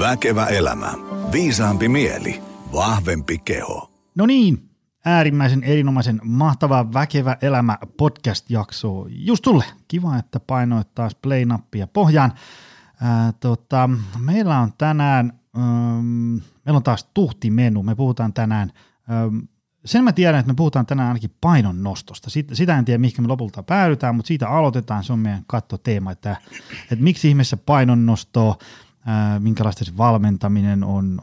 Väkevä elämä, viisaampi mieli, vahvempi keho. No niin, äärimmäisen erinomaisen mahtava Väkevä elämä podcast-jakso just sulle. Kiva, että painoit taas play-nappia pohjaan. Meillä on tänään, meillä on taas tuhti menu, me puhutaan tänään... Sen mä tiedän, että me puhutaan tänään ainakin painonnostosta. Sitä en tiedä, mihin me lopulta päädytään, mutta siitä aloitetaan. Se on meidän kattoteema, että miksi ihmeessä painonnostoa, minkälaista se valmentaminen on,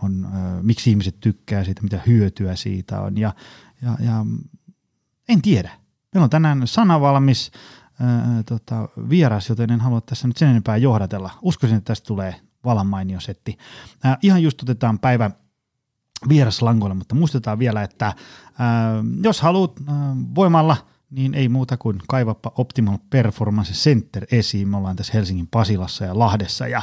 miksi ihmiset tykkää siitä, mitä hyötyä siitä on. Ja en tiedä. Meillä on tänään sanavalmis vieras, joten en halua tässä nyt sen enempää johdatella. Uskoisin, että tästä tulee vallan mainio setti. Ihan just otetaan päivä vieraslangoilla, mutta muistetaan vielä, että jos haluat voimalla, niin ei muuta kuin kaivappa Optimal Performance Center esiin. Me ollaan tässä Helsingin Pasilassa ja Lahdessa ja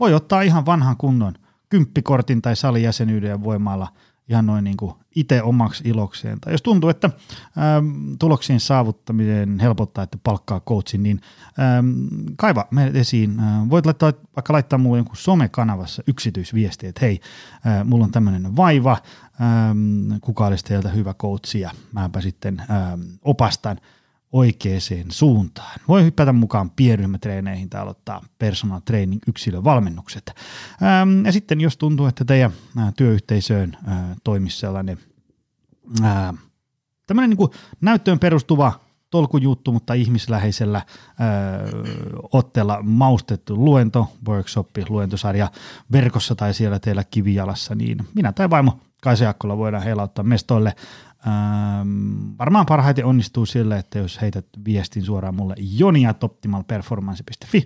voi ottaa ihan vanhan kunnon kymppikortin tai salijäsenyyden ja voimalla ihan noin niin kuin itse omaksi ilokseen. Tai jos tuntuu, että tuloksien saavuttaminen helpottaa, että palkkaa coachin, niin kaiva meidät esiin. Voit laittaa mulle jonkun somekanavassa yksityisviestiä, että hei, mulla on tämmöinen vaiva, kuka olisi teiltä hyvä coachi ja mäpä sitten opastan oikeaan suuntaan. Voi hypätä mukaan pienryhmätreeneihin tai aloittaa personal training yksilövalmennukset. Ja sitten jos tuntuu, että teidän työyhteisöön toimisi sellainen tämmöinen niin kuin näyttöön perustuva tolkujuttu, mutta ihmisläheisellä otteella maustettu luento, workshopi, luentosarja verkossa tai siellä teillä kivijalassa, niin minä tai vaimo Kaisa Jaakkola voidaan heilauttaa mestoille. Varmaan parhaiten onnistuu sille, että jos heität viestin suoraan mulle joni@optimalperformance.fi,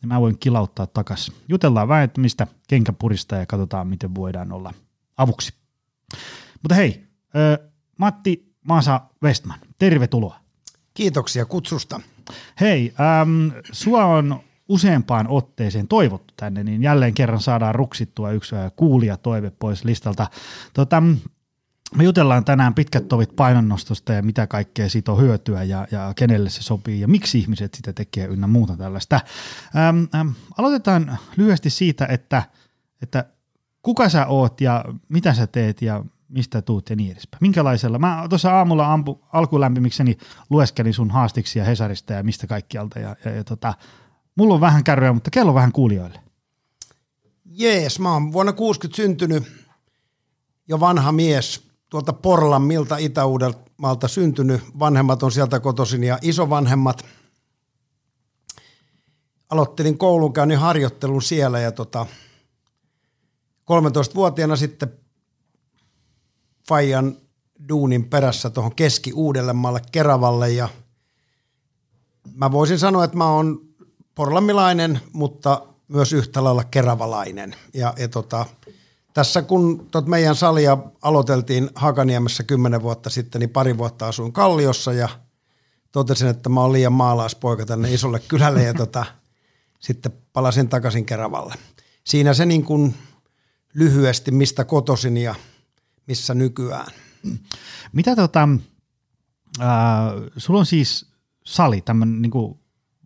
niin mä voin kilauttaa takas. Jutellaan vähentämistä, kenkä puristaa ja katsotaan, miten voidaan olla avuksi. Mutta hei, Matti Masa Vestman, tervetuloa. Kiitoksia kutsusta. Hei, sua on useampaan otteeseen toivottu tänne, niin jälleen kerran saadaan ruksittua yksi kuulijatoive pois listalta. Me jutellaan tänään pitkät tovit painonnostosta ja mitä kaikkea siitä on hyötyä ja kenelle se sopii ja miksi ihmiset sitä tekee ynnä muuta tällaista. Aloitetaan lyhyesti siitä, että kuka sä oot ja mitä sä teet ja mistä tuut ja niin edespäin. Minkälaisella? Mä tuossa aamulla alkulämpimikseni lueskelin sun haastiksia Hesarista ja mistä kaikkialta ja mulla on vähän kärryä, mutta kello on vähän kuulijoille. Jees, mä oon vuonna 60 syntynyt ja vanha mies. Tuolta Porlammilta Itä-Uudelmaalta syntynyt, vanhemmat on sieltä kotoisin ja isovanhemmat. Aloittelin koulunkäynnin harjoittelun siellä ja 13-vuotiaana sitten faijan duunin perässä tuohon Keski-Uudellemaalle Keravalle ja mä voisin sanoa, että mä oon porlammilainen, mutta myös yhtä lailla keravalainen ja tässä kun meidän salia aloiteltiin Hakaniemessä 10 vuotta sitten, niin pari vuotta asuin Kalliossa ja totesin, että mä oon liian maalaispoika tänne isolle kylälle ja sitten palasin takaisin Keravalle. Siinä se niin kuin lyhyesti, mistä kotoisin ja missä nykyään. Mitä sulla on siis sali, tämmöinen niin kuin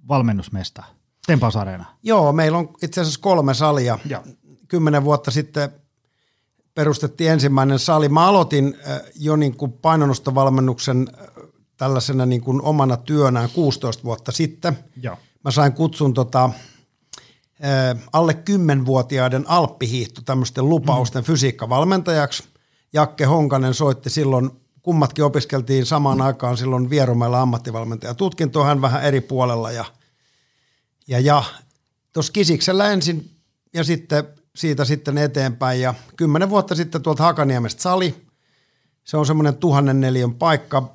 valmennusmesta, Tempausareena? Joo, meillä on itse asiassa 3 salia. Joo. 10 vuotta sitten perustettiin ensimmäinen sali. Mä aloitin jo niin kuin painonnostovalmennuksen tällaisena niin kuin omana työnään 16 vuotta sitten. Joo. Mä sain kutsun alle 10-vuotiaiden alppihiihto tämmöisten lupausten fysiikkavalmentajaksi. Jakke Honkanen soitti silloin, kummatkin opiskeltiin samaan aikaan silloin Vierumäellä ammattivalmentajatutkintoa, hän vähän eri puolella. Ja tuossa Kisiksellä ensin ja sitten siitä sitten eteenpäin ja 10 vuotta sitten tuolta Hakaniemestä sali. Se on semmoinen 1000 neliön paikka.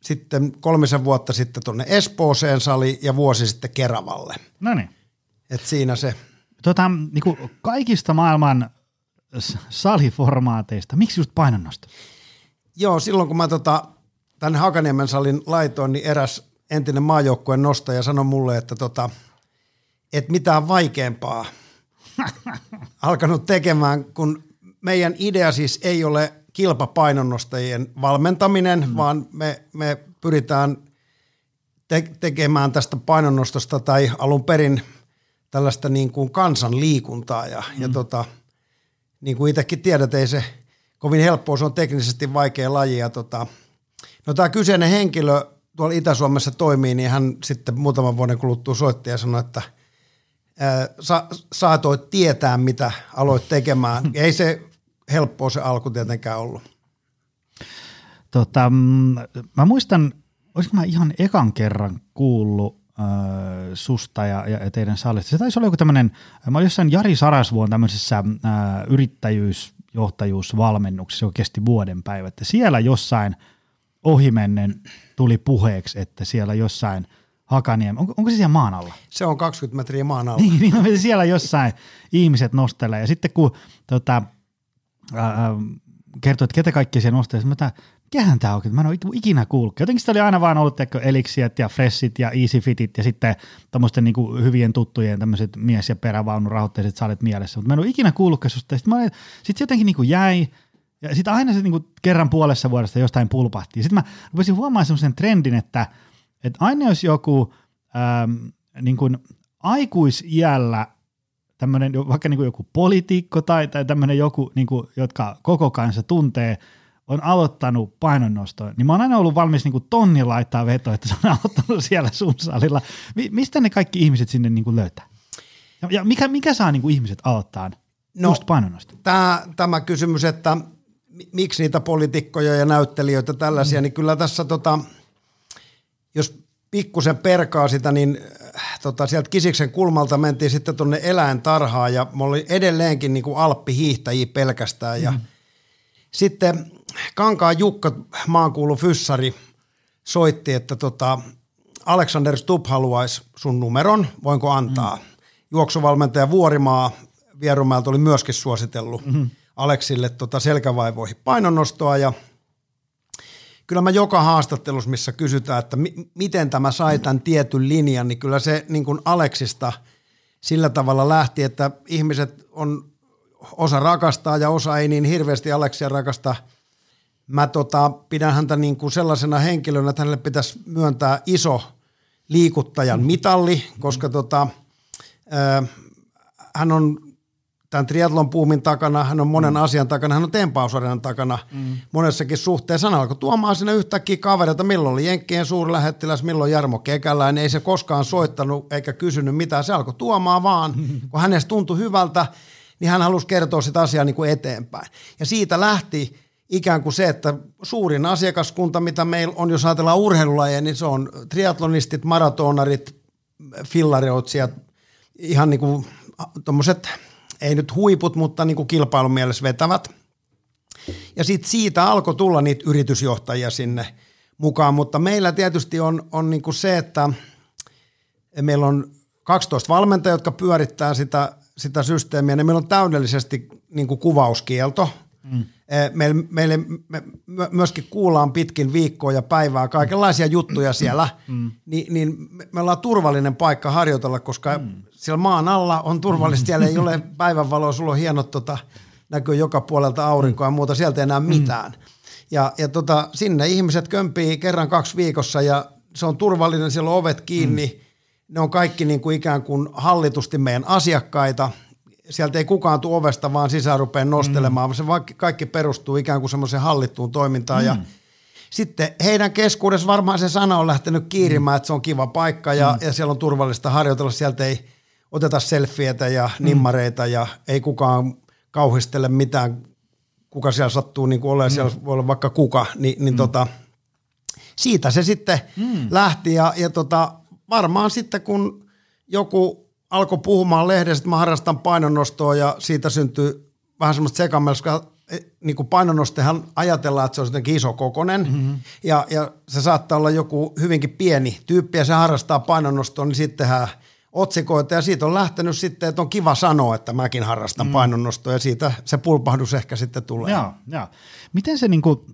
Sitten 3 vuotta sitten tuonne Espooseen sali ja vuosi sitten Keravalle. No niin. Et siinä se. Niinku kaikista maailman saliformaateista, miksi just painonnosto? Joo, silloin kun mä tän Hakaniemen salin laitoin, niin eräs entinen maajoukkueen nostaja sanoi mulle, että et mitään vaikeampaa alkanut tekemään, kun meidän idea siis ei ole kilpapainonnostajien valmentaminen, vaan me pyritään tekemään tästä painonnostosta tai alun perin tällaista niin kuin kansan liikuntaa ja niin kuin itsekin tiedät, ei se kovin helppoa, se on teknisesti vaikea laji. Ja no tämä kyseinen henkilö tuolla Itä-Suomessa toimii, niin hän sitten muutaman vuoden kuluttua soitti ja sanoi, että saatoit tietää, mitä aloit tekemään. Ei se helppoa se alku tietenkään ollut. Mä muistan, olisiko mä ihan ekan kerran kuullut susta ja teidän salista. Se taisi olla joku tämmöinen, mä olin jossain Jari Sarasvuon tämmöisessä yrittäjyysjohtajuusvalmennuksessa, joka kesti vuoden päivä. Että siellä jossain ohimennen tuli puheeksi, että siellä jossain Hakaniemi, onko se siellä maan alla? Se on 20 metriä maan alla. Niin siellä jossain ihmiset nostelee. Ja sitten kun kertoi, että ketä kaikki siellä nostelee, mikähän tämä oikein, mä en ole ikinä kuullut. Jotenkin sitä oli aina vaan ollut eliksiät ja freshit ja easy fitit ja sitten tämmöisten niinku hyvien tuttujen tämmöiset mies- ja perävaunurahoitteiset salit mielessä, mutta mä en ole ikinä kuullutkaan susta. Sitten se jotenkin niinku jäi ja sitten aina se niinku kerran puolessa vuodesta jostain pulpahti. Sitten mä rupesin huomaamaan semmoisen trendin, että aina jos joku niinku aikuisiällä tämmöinen, vaikka niinku joku poliitikko tai tämmöinen joku, niinku, jotka koko kansa tuntee, on aloittanut painonnostoa, niin mä oon aina ollut valmis niinku tonnin laittaa vetoa, että se on aloittanut siellä sun salilla. Mistä ne kaikki ihmiset sinne niinku löytää? Ja mikä saa niinku ihmiset aloittaa just painonnostoa? Tämä kysymys, että miksi niitä poliitikkoja ja näyttelijöitä tällaisia, niin kyllä tässä, jos pikkusen perkaa sitä, niin sieltä Kisiksen kulmalta mentiin sitten tuonne eläintarhaan, ja mä olin edelleenkin niinku alppihiihtäjiä pelkästään, ja sitten Kankaan Jukka, maankuulu fyssari, soitti, että Alexander Stubb haluaisi sun numeron, voinko antaa. Juoksuvalmentaja Vuorimaa Vierumäeltä oli myöskin suositellut Aleksille selkävaivoihin painonnostoa. Ja kyllä mä joka haastattelussa, missä kysytään, että miten tämä sai tämän tietyn linjan, niin kyllä se niin kuin Aleksista sillä tavalla lähti, että ihmiset on, osa rakastaa ja osa ei niin hirveästi Aleksia rakastaa. Mä pidän häntä niin kuin sellaisena henkilönä, että hänelle pitäisi myöntää iso liikuttajan mitalli, koska hän on tämän triathlon puumin takana, hän on monen asian takana, hän on Tempausareenan takana monessakin suhteessa. Hän alkoi tuomaan sinne yhtäkkiä kavereita, milloin oli Jenkkien suurlähettiläs, milloin Jarmo Kekäläinen. Ei se koskaan soittanut eikä kysynyt mitään, se alkoi tuomaan vaan, kun hänestä tuntui hyvältä, niin hän halusi kertoa sitä asiaa niin kuin eteenpäin. Ja siitä lähti ikään kuin se, että suurin asiakaskunta, mitä meillä on, jos ajatellaan urheilulajeja, niin se on triatlonistit, maratonarit, fillareotsijat, ihan niin kuin tommoset, ei nyt huiput, mutta niin kuin kilpailun mielessä vetävät. Ja sitten siitä alkoi tulla niitä yritysjohtajia sinne mukaan, mutta meillä tietysti on niin kuin se, että meillä on 12 valmentajia, jotka pyörittää sitä systeemiä, niin meillä on täydellisesti niin kuin kuvauskielto. Me myöskin kuullaan pitkin viikkoa ja päivää kaikenlaisia juttuja siellä, niin me ollaan turvallinen paikka harjoitella, koska siellä maan alla on turvallista, siellä ei ole päivänvaloa, sulla on hienot, näkyy joka puolelta aurinkoa ja muuta, sieltä ei enää mitään. Ja sinne ihmiset kömpii kerran 2 viikossa ja se on turvallinen, siellä on ovet kiinni, ne on kaikki niin kuin ikään kuin hallitusti meidän asiakkaita. Sieltä ei kukaan tule ovesta vaan sisään rupea nostelemaan, vaan se kaikki perustuu ikään kuin semmoiseen hallittuun toimintaan. Ja sitten heidän keskuudessa varmaan se sana on lähtenyt kiirimään, että se on kiva paikka ja siellä on turvallista harjoitella. Sieltä ei oteta selfieitä ja nimmareita ja ei kukaan kauhistele mitään, kuka siellä sattuu niin kuin olemaan. Siellä voi olla vaikka kuka, siitä se sitten lähti ja varmaan sitten kun joku alkoi puhumaan lehdessä, että mä harrastan painonnostoa ja siitä syntyy vähän semmoista sekamelska, koska niin painonnostehan ajatellaan, että se on jotenkin isokokoinen ja se saattaa olla joku hyvinkin pieni tyyppi ja se harrastaa painonnostoa, niin sitten tehdään otsikoita ja siitä on lähtenyt sitten, että on kiva sanoa, että mäkin harrastan painonnostoa ja siitä se pulpahdus ehkä sitten tulee. Joo. Miten se niinku,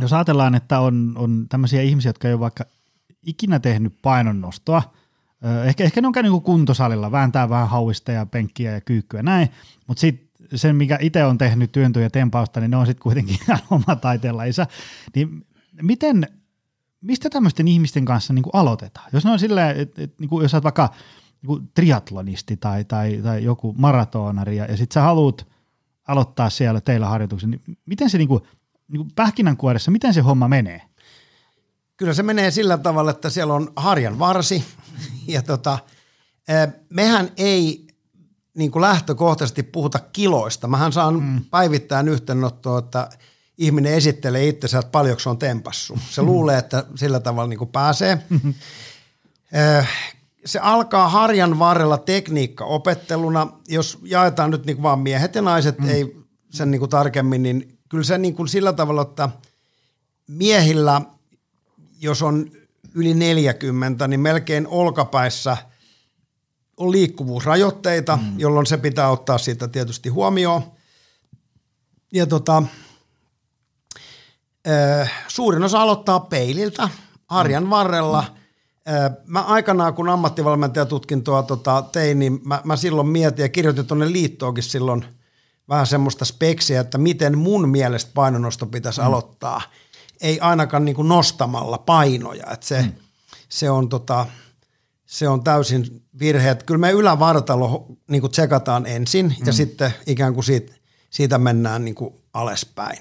jos ajatellaan, että on tämmöisiä ihmisiä, jotka ei ole vaikka ikinä tehnyt painonnostoa, Ehkä ne on käynyt kuntosalilla, vääntää vähän hauista ja penkkiä ja kyykkyä näin, mutta sitten sen, mikä itse on tehnyt työntöä ja tempausta, niin ne on sitten kuitenkin oma taiteenlajinsa. Niin mistä tämmöisten ihmisten kanssa niinku aloitetaan? Jos ne on silleen, että jos olet vaikka joku triatlonisti tai joku maratonari ja sit sä haluat aloittaa siellä teillä harjoituksen, niin miten se niin kuin pähkinänkuoressa, miten se homma menee? Kyllä se menee sillä tavalla, että siellä on harjan varsi ja mehän ei niin kuin lähtökohtaisesti puhuta kiloista. Mähän saan päivittäin yhteenottoa, että ihminen esittelee itsensä, että paljonko se on tempassut. Se luulee, että sillä tavalla niin kuin pääsee. Se alkaa harjan varrella tekniikkaopetteluna. Jos jaetaan nyt niin kuin vaan miehet ja naiset, ei sen niin kuin tarkemmin, niin kyllä se niin kuin sillä tavalla, että miehillä, jos on yli 40, niin melkein olkapäissä on liikkuvuusrajoitteita, jolloin se pitää ottaa siitä tietysti huomioon. Ja suurin osa aloittaa peililtä harjan varrella. Mä aikanaan, kun ammattivalmentajatutkintoa tein, niin mä silloin mietin ja kirjoitin tuonne liittoonkin silloin vähän semmoista speksiä, että miten mun mielestä painonnosto pitäisi aloittaa. Ei ainakaan niin kuin nostamalla painoja, että se on täysin virhe. Että kyllä me ylävartalo niin kuin tsekataan ensin ja sitten ikään kuin siitä mennään niin kuin alaspäin.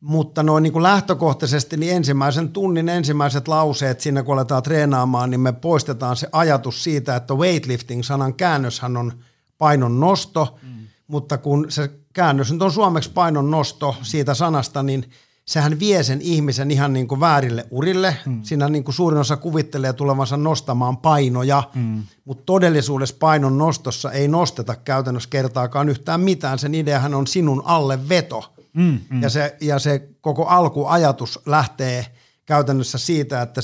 Mutta noin niin kuin lähtökohtaisesti niin ensimmäisen tunnin ensimmäiset lauseet siinä, kun aletaan treenaamaan, niin me poistetaan se ajatus siitä, että weightlifting-sanan käännöshän on painon nosto, mutta kun se käännös nyt on suomeksi painon nosto siitä sanasta, niin sehän vie sen ihmisen ihan niin kuin väärille urille. Siinä niin kuin suurin osa kuvittelee tulevansa nostamaan painoja, mutta todellisuudessa painon nostossa ei nosteta käytännössä kertaakaan yhtään mitään. Sen ideahan on sinun alleveto. Ja se koko alkuajatus lähtee käytännössä siitä, että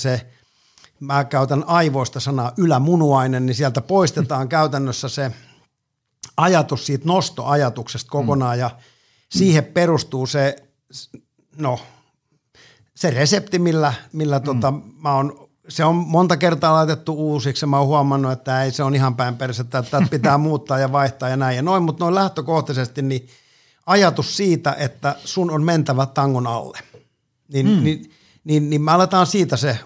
mä käytän aivoista sanaa ylämunuainen, niin sieltä poistetaan käytännössä se ajatus siitä nostoajatuksesta kokonaan ja siihen perustuu se resepti, millä se on monta kertaa laitettu uusiksi ja mä oon huomannut, että ei se on ihan päin persettä, että pitää muuttaa ja vaihtaa ja näin ja noin, mutta noin lähtökohtaisesti niin ajatus siitä, että sun on mentävä tangon alle, niin me aletaan siitä se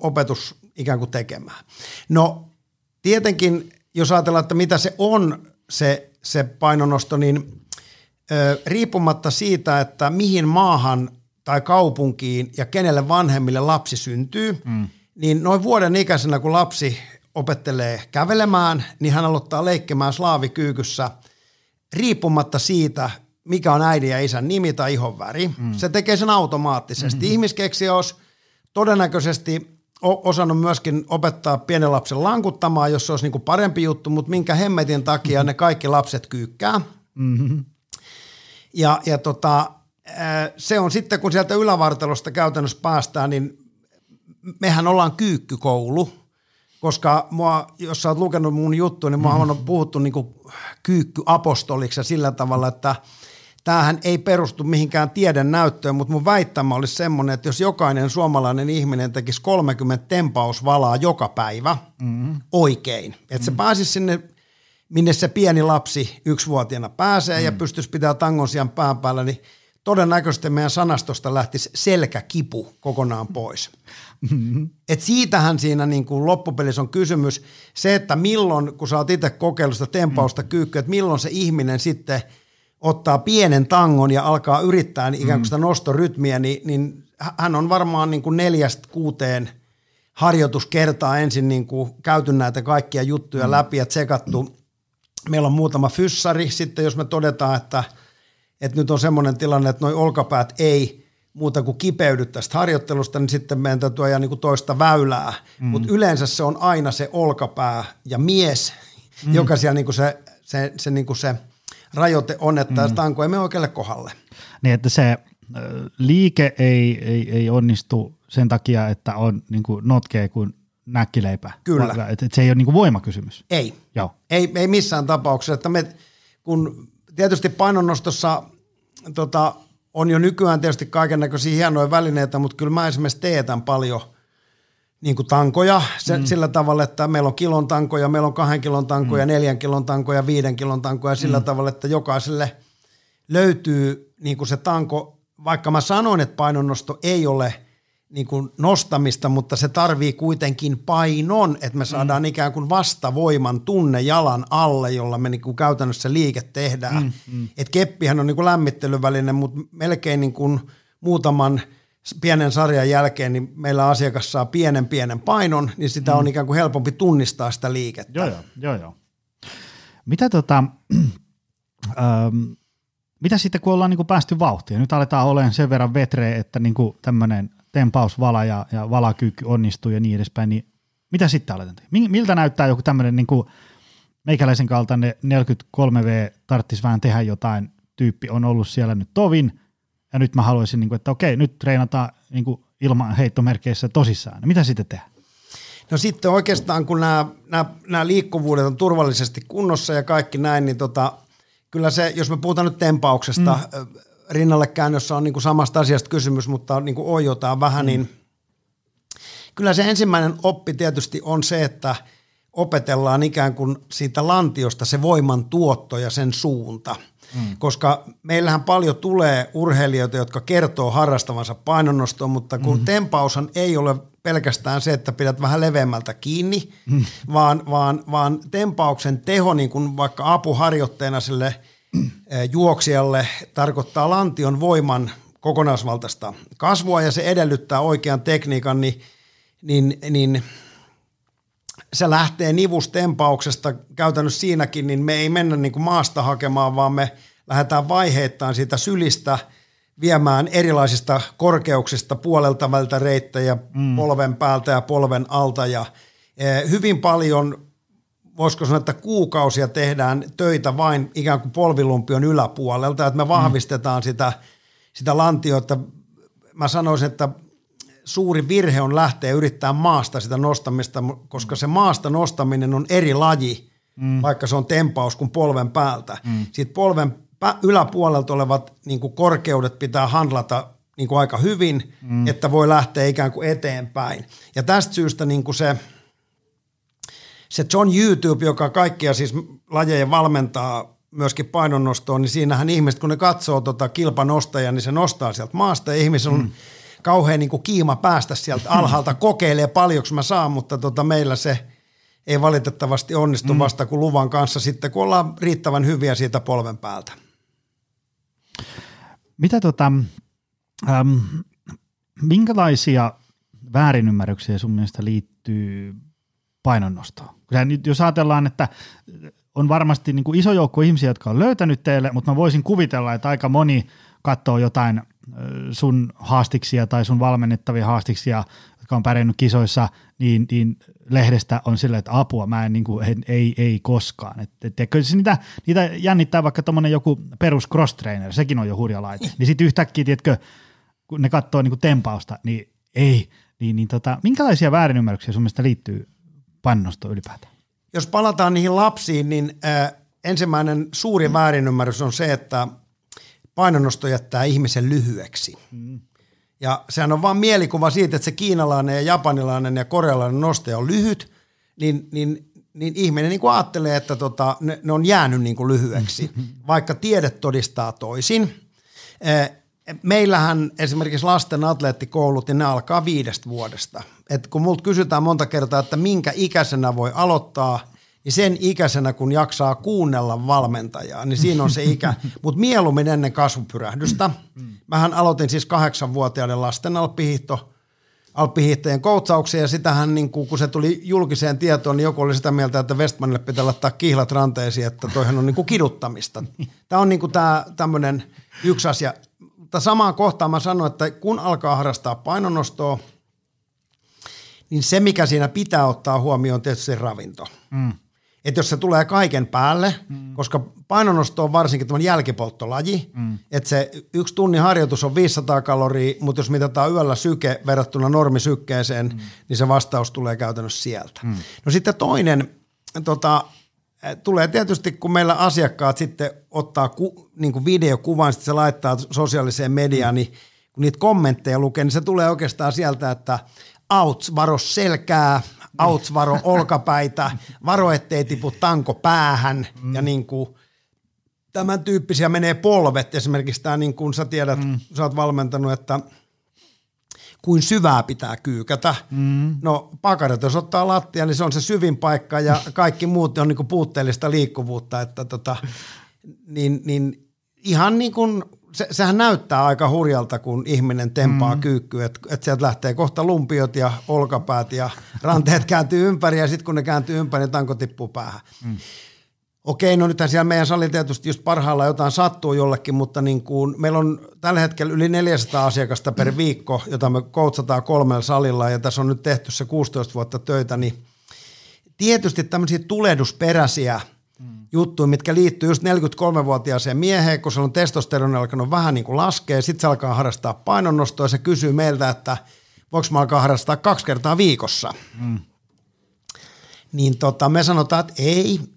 opetus ikään kuin tekemään. No tietenkin, jos ajatellaan, että mitä se on se painonnosto, niin riippumatta siitä, että mihin maahan tai kaupunkiin ja kenelle vanhemmille lapsi syntyy, niin noin vuoden ikäisenä, kun lapsi opettelee kävelemään, niin hän aloittaa leikkimään slaavikyykyssä riippumatta siitä, mikä on äidin ja isän nimi tai ihonväri. Se tekee sen automaattisesti. Ihmiskeksijä olisi todennäköisesti osannut myöskin opettaa pienen lapsen lankuttamaan, jos se olisi niinku parempi juttu, mutta minkä hemmetin takia ne kaikki lapset kyykkää. Se on sitten, kun sieltä ylävartalosta käytännössä päästään, niin mehän ollaan kyykkykoulu. Koska jos sä oot lukenut mun juttu, niin mua on puhuttu niinku kyykkyapostoliksi sillä tavalla, että tämähän ei perustu mihinkään tiedennäyttöön, mutta mun väittämä olisi semmoinen, että jos jokainen suomalainen ihminen tekisi 30 tempausvalaa joka päivä oikein, että se pääsisi sinne, minne se pieni lapsi yksivuotiaana pääsee ja pystyisi pitää tangon sijan pään päällä, niin todennäköisesti meidän sanastosta lähtisi selkäkipu kokonaan pois. Et siitähän siinä niin kuin loppupelissä on kysymys. Se, että milloin, kun sä oot itse kokeillut sitä tempausta kyykkyä, että milloin se ihminen sitten ottaa pienen tangon ja alkaa yrittää ikään kuin sitä nostorytmiä, niin hän on varmaan niin kuin 4-6 harjoituskertaa ensin niin kuin käyty näitä kaikkia juttuja läpi ja tsekattu. Meillä on muutama fyssari sitten, jos me todetaan, että nyt on semmoinen tilanne, että noi olkapäät ei muuta kuin kipeydy tästä harjoittelusta, niin sitten meidän täytyy ajaa niin kuin toista väylää. Mutta yleensä se on aina se olkapää ja mies, joka siellä niin kuin se niin kuin se rajoite on, että tanko ei mene oikealle kohdalle. Niin, että se liike ei onnistu sen takia, että on niin kuin notkea kuin näkkileipä. Kyllä. Että se ei ole niin kuin voimakysymys. Ei. Joo. Ei missään tapauksessa. Että tietysti painonnostossa on jo nykyään tietysti kaiken näköisiä hienoja välineitä, mutta kyllä mä esimerkiksi teetän paljon niin kuin tankoja sillä tavalla, että meillä on kilon tankoja, meillä on 2 kilon tankoja, 4 kilon tankoja, 5 kilon tankoja sillä tavalla, että jokaiselle löytyy niin kuin se tanko, vaikka mä sanoin, että painonnosto ei ole niin kuin nostamista, mutta se tarvii kuitenkin painon, että me saadaan ikään kuin vastavoiman tunne jalan alle, jolla me niin kuin käytännössä liike tehdään. Et keppihän on niin kuin lämmittelyväline, mutta melkein niin kuin muutaman pienen sarjan jälkeen niin meillä asiakas saa pienen painon, niin sitä on ikään kuin helpompi tunnistaa sitä liikettä. Joo. Mitä mitä sitten kun ollaan niin kuin päästy vauhtiin? Nyt aletaan olemaan sen verran vetreä, että niin kuin tämmöinen tempausvala ja valakyykky onnistuu ja niin edespäin, niin mitä sitten aletaan tehdä? Miltä näyttää joku tämmöinen niin kuin meikäläisen kaltainen 43V tarvitsisi vähän tehdä jotain tyyppi on ollut siellä nyt tovin ja nyt mä haluaisin, niin kuin, että okei, nyt treenataan niin kuin ilman heittomerkeissä tosissaan. Mitä sitten tehdään? No sitten oikeastaan kun nämä liikkuvuudet on turvallisesti kunnossa ja kaikki näin, niin kyllä se, jos me puhutaan nyt tempauksesta, rinnallekäännössä on niin kuin samasta asiasta kysymys, mutta niin kuin ojotaan vähän, niin kyllä se ensimmäinen oppi tietysti on se, että opetellaan ikään kuin siitä lantiosta se voiman tuotto ja sen suunta, koska meillähän paljon tulee urheilijoita, jotka kertoo harrastavansa painonnostoa, mutta kun tempaushan ei ole pelkästään se, että pidät vähän leveämmältä kiinni, vaan tempauksen teho niin kuin vaikka apuharjoitteena sille juoksijalle tarkoittaa lantion voiman kokonaisvaltaista kasvua ja se edellyttää oikean tekniikan, niin se lähtee nivustempauksesta käytännössä siinäkin, niin me ei mennä niin kuin maasta hakemaan, vaan me lähdetään vaiheittain siitä sylistä viemään erilaisista korkeuksista puolelta vältä reittejä polven päältä ja polven alta ja hyvin paljon, voisiko sanoa, että kuukausia tehdään töitä vain ikään kuin polvilumpion yläpuolelta, että me vahvistetaan sitä lantiota. Mä sanoisin, että suuri virhe on lähteä yrittämään maasta sitä nostamista, koska se maasta nostaminen on eri laji, vaikka se on tempaus kuin polven päältä. Siitä polven yläpuolelta olevat niin kuin korkeudet pitää handlata niin kuin aika hyvin, että voi lähteä ikään kuin eteenpäin. Ja tästä syystä niin kuin se John YouTube, joka kaikkia siis lajeja valmentaa myöskin painonnostoon, niin siinähän ihmiset, kun ne katsoo kilpanostajia, niin se nostaa sieltä maasta ja ihmiset on kauhean niin kuin kiima päästä sieltä alhaalta, kokeilee paljonko mä saan, mutta meillä se ei valitettavasti onnistu vasta kuin luvan kanssa sitten, kun ollaan riittävän hyviä siitä polven päältä. Mitä minkälaisia väärinymmärryksiä sun mielestä liittyy painonnostoon? Jos ajatellaan, että on varmasti niin kuin iso joukko ihmisiä, jotka on löytänyt teille, mutta mä voisin kuvitella, että aika moni katsoo jotain sun haastiksia tai sun valmennettavia haastiksia, jotka on pärjännyt kisoissa, niin lehdestä on silleen, että apua, mä en ei koskaan. Siis niitä jännittää vaikka tommonen joku perus cross-trainer, sekin on jo hurja laite. Niin sit yhtäkkiä, tiedätkö, kun ne katsoo niin kuin tempausta, niin ei. Minkälaisia väärinymmärryksiä sun mielestä liittyy painonnostoon ylipäätään? Jos palataan niihin lapsiin, niin ensimmäinen suuri väärinymmärrys on se, että painonnosto jättää ihmisen lyhyeksi. Ja sehän on vaan mielikuva siitä, että se kiinalainen ja japanilainen ja korealainen nostaja on lyhyt, niin ihminen niin kuin ajattelee, että ne on jäänyt niin kuin lyhyeksi, vaikka tiede todistaa toisin. Meillähän esimerkiksi lasten atleettikoulut, niin ne alkaa 5 vuodesta. Et kun multa kysytään monta kertaa, että minkä ikäisenä voi aloittaa, niin sen ikäisenä, kun jaksaa kuunnella valmentajaa, niin siinä on se ikä. Mutta mieluummin ennen kasvupyrähdystä. Mähän aloitin siis 8-vuotiaiden lasten alppihiihtäjien koutsauksia, ja sitähän, niin kun se tuli julkiseen tietoon, niin joku oli sitä mieltä, että Vestmanille pitää laittaa kihlat ranteisiin, että toihan on niin kuin kiduttamista. Tämä on niin kuin tämmöinen yksi asia. Mutta samaan kohtaan mä sanon, että kun alkaa harrastaa painonnostoa, niin se, mikä siinä pitää ottaa huomioon, on tietysti se ravinto. Että jos se tulee kaiken päälle, koska painonnosto on varsinkin tämän jälkipolttolaji, että se 1 tunnin harjoitus on 500 kaloria, mutta jos mitataan yöllä syke verrattuna normisykkeeseen, niin se vastaus tulee käytännössä sieltä. No sitten toinen, tulee tietysti, kun meillä asiakkaat sitten ottaa niin kuin videokuvan, sitten se laittaa sosiaaliseen mediaan, niin kun niitä kommentteja lukee, niin se tulee oikeastaan sieltä, että auts, varo selkää, auts, varo olkapäitä, varo ettei tipu tanko päähän ja niin kuin tämän tyyppisiä menee polvet. Esimerkiksi tämä niin kuin sä tiedät, sä oot valmentanut, että kuin syvää pitää kyykätä. Mm. No pakarat, jos ottaa lattia, niin se on se syvin paikka ja kaikki muut on niin kuin puutteellista liikkuvuutta. Että niin ihan niin kuin, sehän näyttää aika hurjalta, kun ihminen tempaa kyykkyä, että sieltä lähtee kohta lumpiot ja olkapäät ja ranteet kääntyy ympäri ja sitten kun ne kääntyy ympäri, niin tanko tippuu päähän. Mm. Okei, no nythän siellä meidän sali tietysti just parhaillaan jotain sattuu jollekin, mutta niin kuin meillä on tällä hetkellä yli 400 asiakasta per viikko, jota me koutsataan 3 salilla ja tässä on nyt tehty se 16 vuotta töitä, niin tietysti tämmöisiä tulehdusperäisiä juttuja, mitkä liittyy just 43-vuotiaaseen mieheen, kun se on testosteroni alkanut vähän niin kuin laskea, sitten se alkaa harrastaa painonnostoa ja se kysyy meiltä, että voiko mä alkaa harrastaa 2 kertaa viikossa. Mm. Niin me sanotaan, että ei,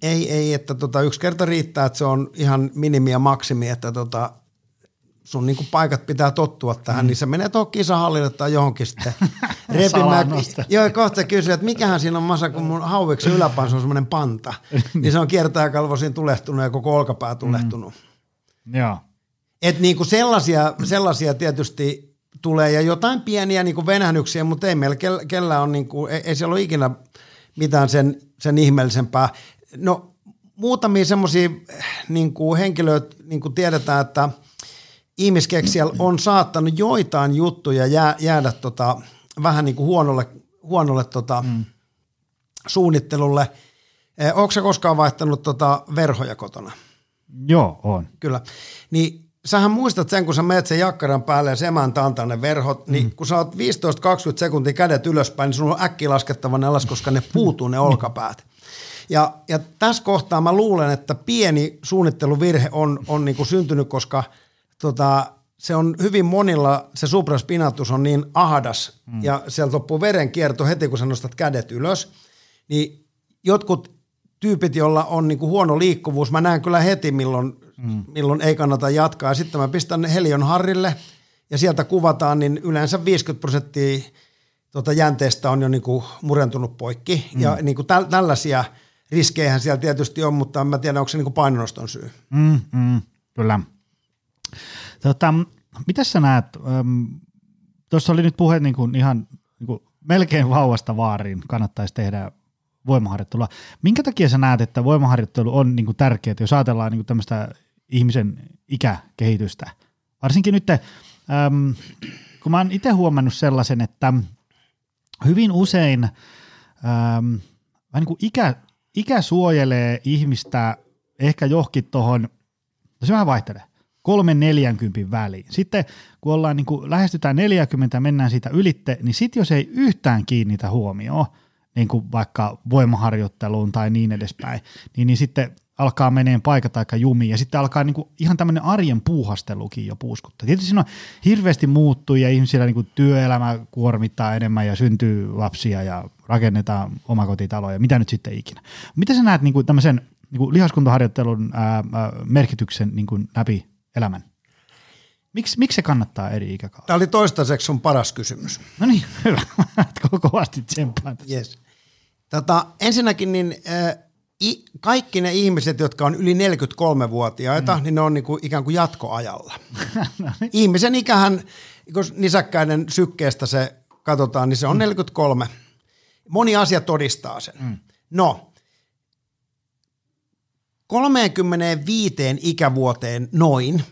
että 1 kerta riittää, että se on ihan minimi ja maksimi, että sun niinku paikat pitää tottua tähän, niin se menee tuohon kisahallille tai johonkin sitten repimään. Joo, kohta kysyy, että mikähän siinä on Masa, kun mun hauiksi yläpäin on semmoinen panta, niin se on kiertäjäkalvo siinä tulehtunut ja koko olkapää tulehtunut. Joo. Että niinku sellaisia tietysti tulee ja jotain pieniä niinku venähdyksiä, mutta ei meillä kellään on niinku, ei siellä ole ikinä mitään sen ihmeellisempää. No muutamia semmoisia niin kuin henkilöitä niin kuin tiedetään, että ihmiskeksijällä on saattanut joitain juttuja jäädä vähän niin kuin huonolle suunnittelulle. Ootko sä koskaan vaihtanut verhoja kotona? Joo, on. Kyllä. Niin sähän muistat sen, kun sä menet sen jakkaran päälle ja se emäntä antaa ne verhot, niin kun sä oot 15-20 sekuntia kädet ylöspäin, niin sun on äkkiä laskettava ne alas, koska ne puutuu ne olkapäät. Ja tässä kohtaa mä luulen, että pieni suunnitteluvirhe on niin kuin syntynyt, koska se on hyvin monilla, se supraspinatus on niin ahdas ja sieltä loppuu verenkierto heti, kun sä nostat kädet ylös, niin jotkut tyypit, joilla on niin kuin huono liikkuvuus, mä näen kyllä heti, milloin ei kannata jatkaa. Ja sitten mä pistän Helion Harrille ja sieltä kuvataan, niin yleensä 50% jänteestä on jo niin kuin murentunut poikki. Ja niin kuin tällaisia riskejähän siellä tietysti on, mutta en mä tiedä, onko se niin kuin painonoston syy. Kyllä. Mitä sä näet? Tuossa oli nyt puhe niin kuin ihan niin kuin melkein vauvasta vaariin kannattaisi tehdä voimaharjoittelua. Minkä takia sä näet, että voimaharjoittelu on niin kuin tärkeää, jos ajatellaan niin kuin tämmöistä ihmisen ikäkehitystä? Varsinkin nyt, kun mä oon itse huomannut sellaisen, että hyvin usein niin kuin ikä suojelee ihmistä ehkä johonkin tuohon, se vähän vaihtelee, 30-40 väliin. Sitten kun ollaan, niin kuin lähestytään 40 ja mennään siitä ylitte, niin sit jos ei yhtään kiinnitä huomioon, niin kuin vaikka voimaharjoitteluun tai niin edespäin, niin sitten alkaa meneen paikat aika jumiin ja sitten alkaa niin kuin ihan tämmöinen arjen puuhastelukin jo puuskuttaa. Tietysti siinä on hirveästi muuttuja, ihmisillä niin kuin työelämä kuormittaa enemmän ja syntyy lapsia ja rakennetaan omakotitaloja, mitä nyt sitten ikinä. Mitä sä näet niin kuin tämmöisen niin kuin lihaskuntaharjoittelun merkityksen niin kuin läpi elämän? Miksi se kannattaa eri ikäkautta? Tämä oli toistaiseksi sun paras kysymys. No niin, hyvä. Kovasti tsemppaan tässä. Yes. Ensinnäkin niin, kaikki ne ihmiset, jotka on yli 43-vuotiaita, niin ne on niin kuin ikään kuin jatkoajalla. No niin. Ihmisen ikähän, kun nisäkkäiden sykkeestä se katsotaan, niin se on 43. Moni asia todistaa sen. No. 35 ikävuoteen noin.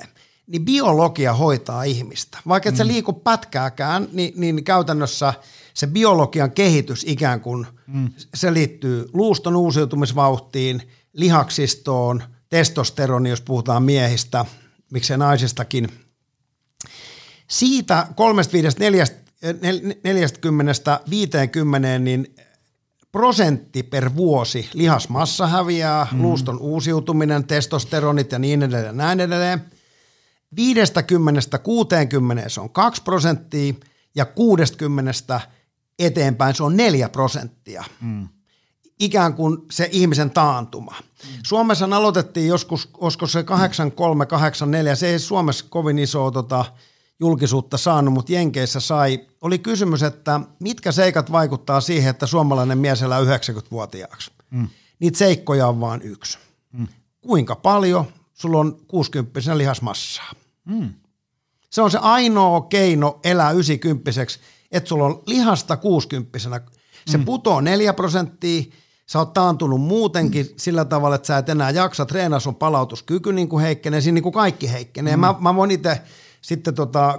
35-40, niin biologia hoitaa ihmistä. Vaikka et sä liiku pätkääkään, niin käytännössä se biologian kehitys ikään kuin se liittyy luuston uusiutumisvauhtiin, lihaksistoon, testosteroni, jos puhutaan miehistä, miksei naisistakin. Siitä 35-40-50, niin 1% per vuosi lihasmassa häviää, luuston uusiutuminen, testosteronit ja niin edelleen, näin edelleen. 50-60 se on 2% ja 60 eteenpäin se on 4%. Ikään kuin se ihmisen taantuma. Suomessa aloitettiin joskus, olisiko se 83-84, se ei Suomessa kovin isoa julkisuutta saanut, mutta Jenkeissä sai. Oli kysymys, että mitkä seikat vaikuttaa siihen, että suomalainen mies elää 90-vuotiaaksi. Niitä seikkoja on vaan yksi. Kuinka paljon sulla on 60-vuotiaan lihasmassaa? Se on se ainoa keino elää 90-vuotiaaksi, että sulla on lihasta 60-vuotiaana. Se putoo 4%, sä oot taantunut muutenkin sillä tavalla, että sä et enää jaksa treenaa, sun palautuskyky niin kuin heikkenee, siinä niin kuin kaikki heikkenee. Mä voin itse sitten,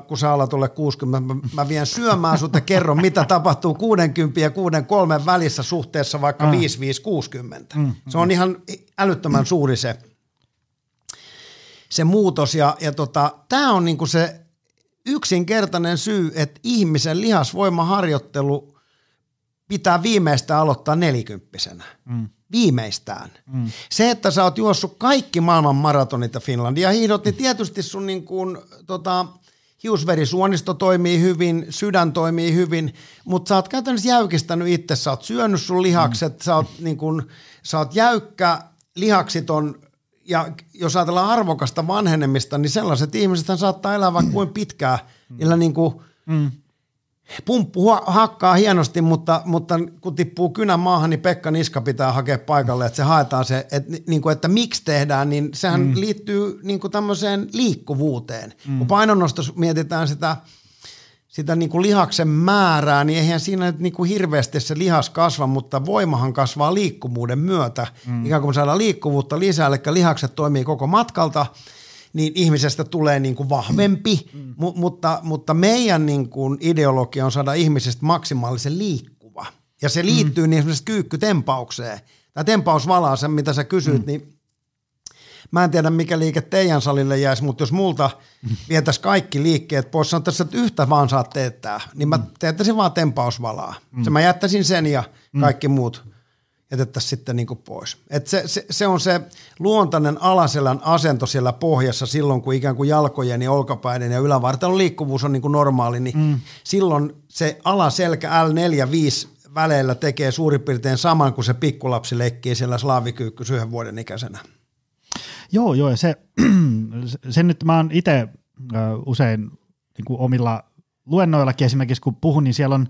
kun sä alat olla 60, mä vien syömään sut ja kerron, mitä tapahtuu 60 ja 63 välissä suhteessa vaikka 55-60. Se on ihan älyttömän suuri se muutos ja tää on niinku se yksinkertainen syy, että ihmisen lihasvoimaharjoittelu pitää viimeistään aloittaa 40-vuotiaana. Viimeistään. Se, että sä oot juossut kaikki maailman maratonit ja Finlandia-hiihdot, niin tietysti sun niin kuin, hiusverisuonisto toimii hyvin, sydän toimii hyvin, mutta sä oot käytännössä jäykistänyt itse, sä oot syönyt sun lihakset, sä oot jäykkä, lihaksit on, ja jos ajatellaan arvokasta vanhenemista, niin sellaiset ihmisethän saattaa elää vaikka kuin pitkään, niillä niin kuin, pumppu hakkaa hienosti, mutta kun tippuu kynä maahan, niin Pekka Niska pitää hakea paikalle, että se haetaan se, että miksi tehdään, niin sehän liittyy niin kuin tämmöiseen liikkuvuuteen. Kun painonnostossa mietitään sitä niin kuin lihaksen määrää, niin eihän siinä nyt niin kuin hirveästi se lihas kasva, mutta voimahan kasvaa liikkuvuuden myötä. Ikään kuin saadaan liikkuvuutta lisää, eli lihakset toimii koko matkalta, niin ihmisestä tulee niin kuin vahvempi, mutta meidän niin kuin ideologia on saada ihmisestä maksimaalisen liikkuva. Ja se liittyy niin esimerkiksi kyykkytempaukseen. Tämä tempausvalaa, se mitä sä kysyit, niin mä en tiedä mikä liike teidän salille jäisi, mutta jos multa vietäisiin kaikki liikkeet pois, sanottaisiin, että yhtä vaan saat teettää, niin mä teettäisin vaan tempausvalaa. Mä jättäisin sen ja kaikki muut jätettäisiin sitten niin kuin pois. Et se on se luontainen alaselän asento siellä pohjassa silloin, kun ikään kuin jalkojen ja olkapäiden ja ylävartalon liikkuvuus on niin kuin normaali, niin silloin se alaselkä L4-5 väleillä tekee suurin piirtein saman, kuin se pikkulapsi leikkii siellä slaavikyykkyssä 1 vuoden ikäisenä. Joo, ja se nyt mä oon itse usein niin kuin omilla luennoillakin esimerkiksi, kun puhun, niin siellä on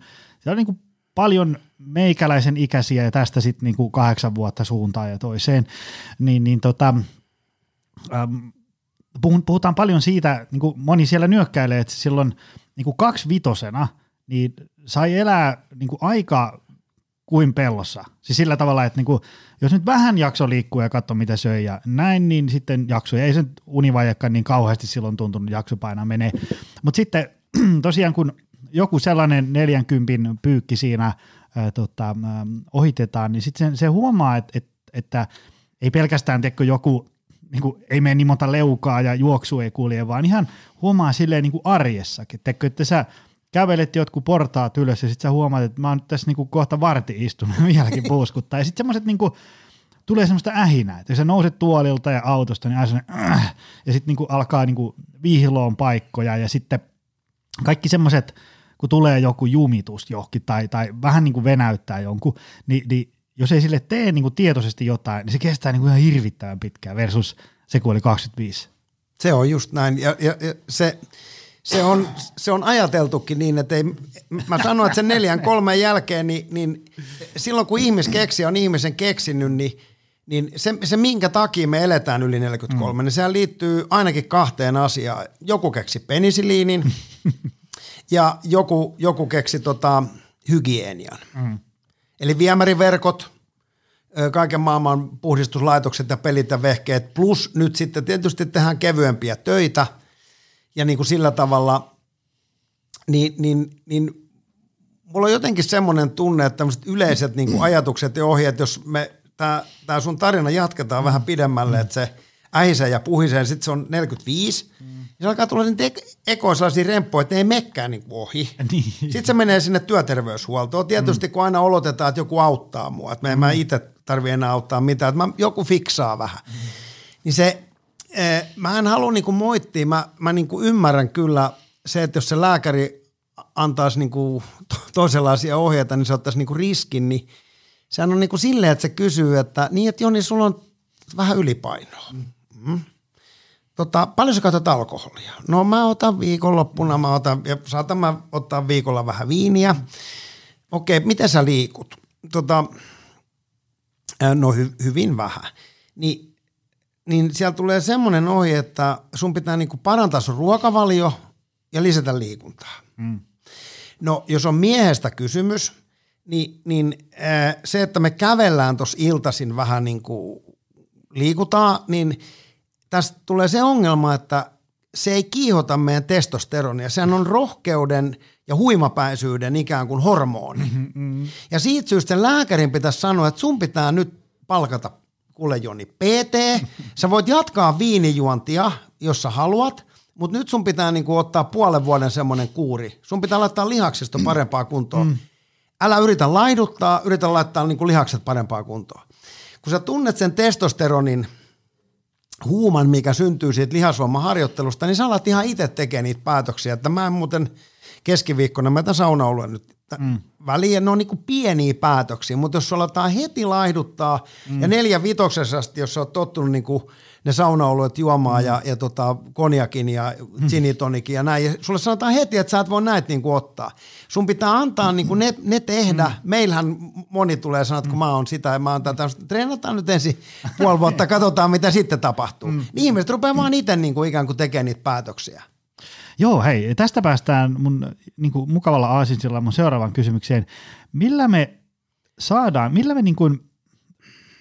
niin kuin paljon meikäläisen ikäisiä ja tästä sitten niinku 8 vuotta suuntaan ja toiseen, puhutaan paljon siitä, niinku moni siellä nyökkäilee, että silloin niinku 25-vuotiaana niin sai elää niinku aika kuin pellossa. Siis sillä tavalla, että niinku, jos nyt vähän jakso liikkuu ja katso mitä söi ja näin, niin sitten jaksoi. Ei se nyt univajekaan niin kauheasti silloin tuntunut, jaksopaina menee. Mutta sitten tosiaan kun joku sellainen 40 pyykki siinä ohitetaan, niin sitten se huomaa, että ei pelkästään tekkö joku, niin kuin, ei mene niin monta leukaa ja juoksu ei kulje, vaan ihan huomaa silleen niin kuin arjessakin. Tekkö, että sä kävelet jotkut portaat ylös ja sitten sä huomaat, että mä oon nyt tässä niin kuin kohta vartin istunut vieläkin puuskuttaa. Ja sitten semmoiset niin kuin, tulee semmoista ähinää, että jos sä nouset tuolilta ja autosta, niin ja sitten niin kuin alkaa niin kuin vihloon paikkoja ja sitten kaikki semmoiset, kun tulee joku jumitus johonkin tai vähän niin kuin venäyttää jonkun, niin jos ei sille tee niin kuin tietoisesti jotain, niin se kestää niin kuin ihan hirvittävän pitkään versus se, kun oli 25. Se on just näin ja se on ajateltukin niin, että ei, mä sanoin, että sen 4-3 jälkeen, niin silloin kun ihmiskeksijä on ihmisen keksinyt, niin se minkä takia me eletään yli 43, niin sehän liittyy ainakin 2 asiaan. Joku keksi penisiliinin ja joku keksi hygienian. Eli viemäriverkot, kaiken maailman puhdistuslaitokset ja pelit ja vehkeet, plus nyt sitten tietysti tehdään kevyempiä töitä ja niin kuin sillä tavalla, niin mulla on jotenkin semmoinen tunne, että tämmöiset yleiset niin kuin ajatukset ja ohjeet, jos me tämä sun tarina jatketaan vähän pidemmälle, että se ähisee ja puhisee, sitten se on 45. Se alkaa tulla niitä ekoja sellaisia remppoja, että ne ei menekään niin ohi. Sitten se menee sinne työterveyshuoltoon. Tietysti kun aina olotetaan, että joku auttaa mua, että mä en itse tarvitse enää auttaa mitään, että joku fiksaa vähän. Niin mä en halua niin kuin moittia, mä niin kuin ymmärrän kyllä se, että jos se lääkäri antaisi niin kuin toisenlaisia ohjeita, niin se ottaisi niin kuin riskin, niin sehän on niin kuin silleen, että se kysyy, että niin, että Joni, sulla on vähän ylipainoa. Paljon sä katsot alkoholia? No mä otan viikonloppuna, ja saatan mä ottaa viikolla vähän viiniä. Okei, miten sä liikut? No hyvin vähän. Niin siellä tulee semmoinen ohje, että sun pitää niinku parantaa sun ruokavalio, ja lisätä liikuntaa. Mm. No, jos on miehestä kysymys, niin se, että me kävellään tuossa iltaisin vähän niin kuin liikutaan, niin tästä tulee se ongelma, että se ei kiihota meidän testosteronia. Sehän on rohkeuden ja huimapäisyyden ikään kuin hormoni. Mm-hmm. Ja siitä syystä lääkärin pitäisi sanoa, että sun pitää nyt palkata, kuule Joni, PT. Sä voit jatkaa viinijuontia, jos sä haluat, mutta nyt sun pitää niinku ottaa puolen vuoden semmoinen kuuri. Sun pitää laittaa lihaksista parempaa kuntoa. Mm. Älä yritä laihduttaa, yritä laittaa niinku lihakset parempaa kuntoa. Kun sä tunnet sen testosteronin huuman, mikä syntyy siitä lihasvoimaharjoittelusta, niin sä alat ihan itse tekemään niitä päätöksiä. Että mä en muuten keskiviikkona, mä tämän saunaolueen nyt väliin, ne on niinku pieniä päätöksiä, mutta jos aletaan heti laihduttaa ja 4-5 asti, jos sä oot tottunut niinku ne saunaolueet juomaan ja konjakin ja ginitonikin ja näin, ja sulle sanotaan heti, että sä et voi näitä niinku ottaa. Sun pitää antaa niinku ne tehdä. Meillähän moni tulee sanoa, että kun mä oon sitä ja mä oon tätä, treenataan nyt ensin puoli vuotta, katsotaan mitä sitten tapahtuu. Niin ihmiset rupeaa vaan itse niinku ikään kuin tekemään niitä päätöksiä. Joo, hei, tästä päästään mun niin kuin mukavalla aasinsilla mun seuraavaan kysymykseen. Millä me niin kuin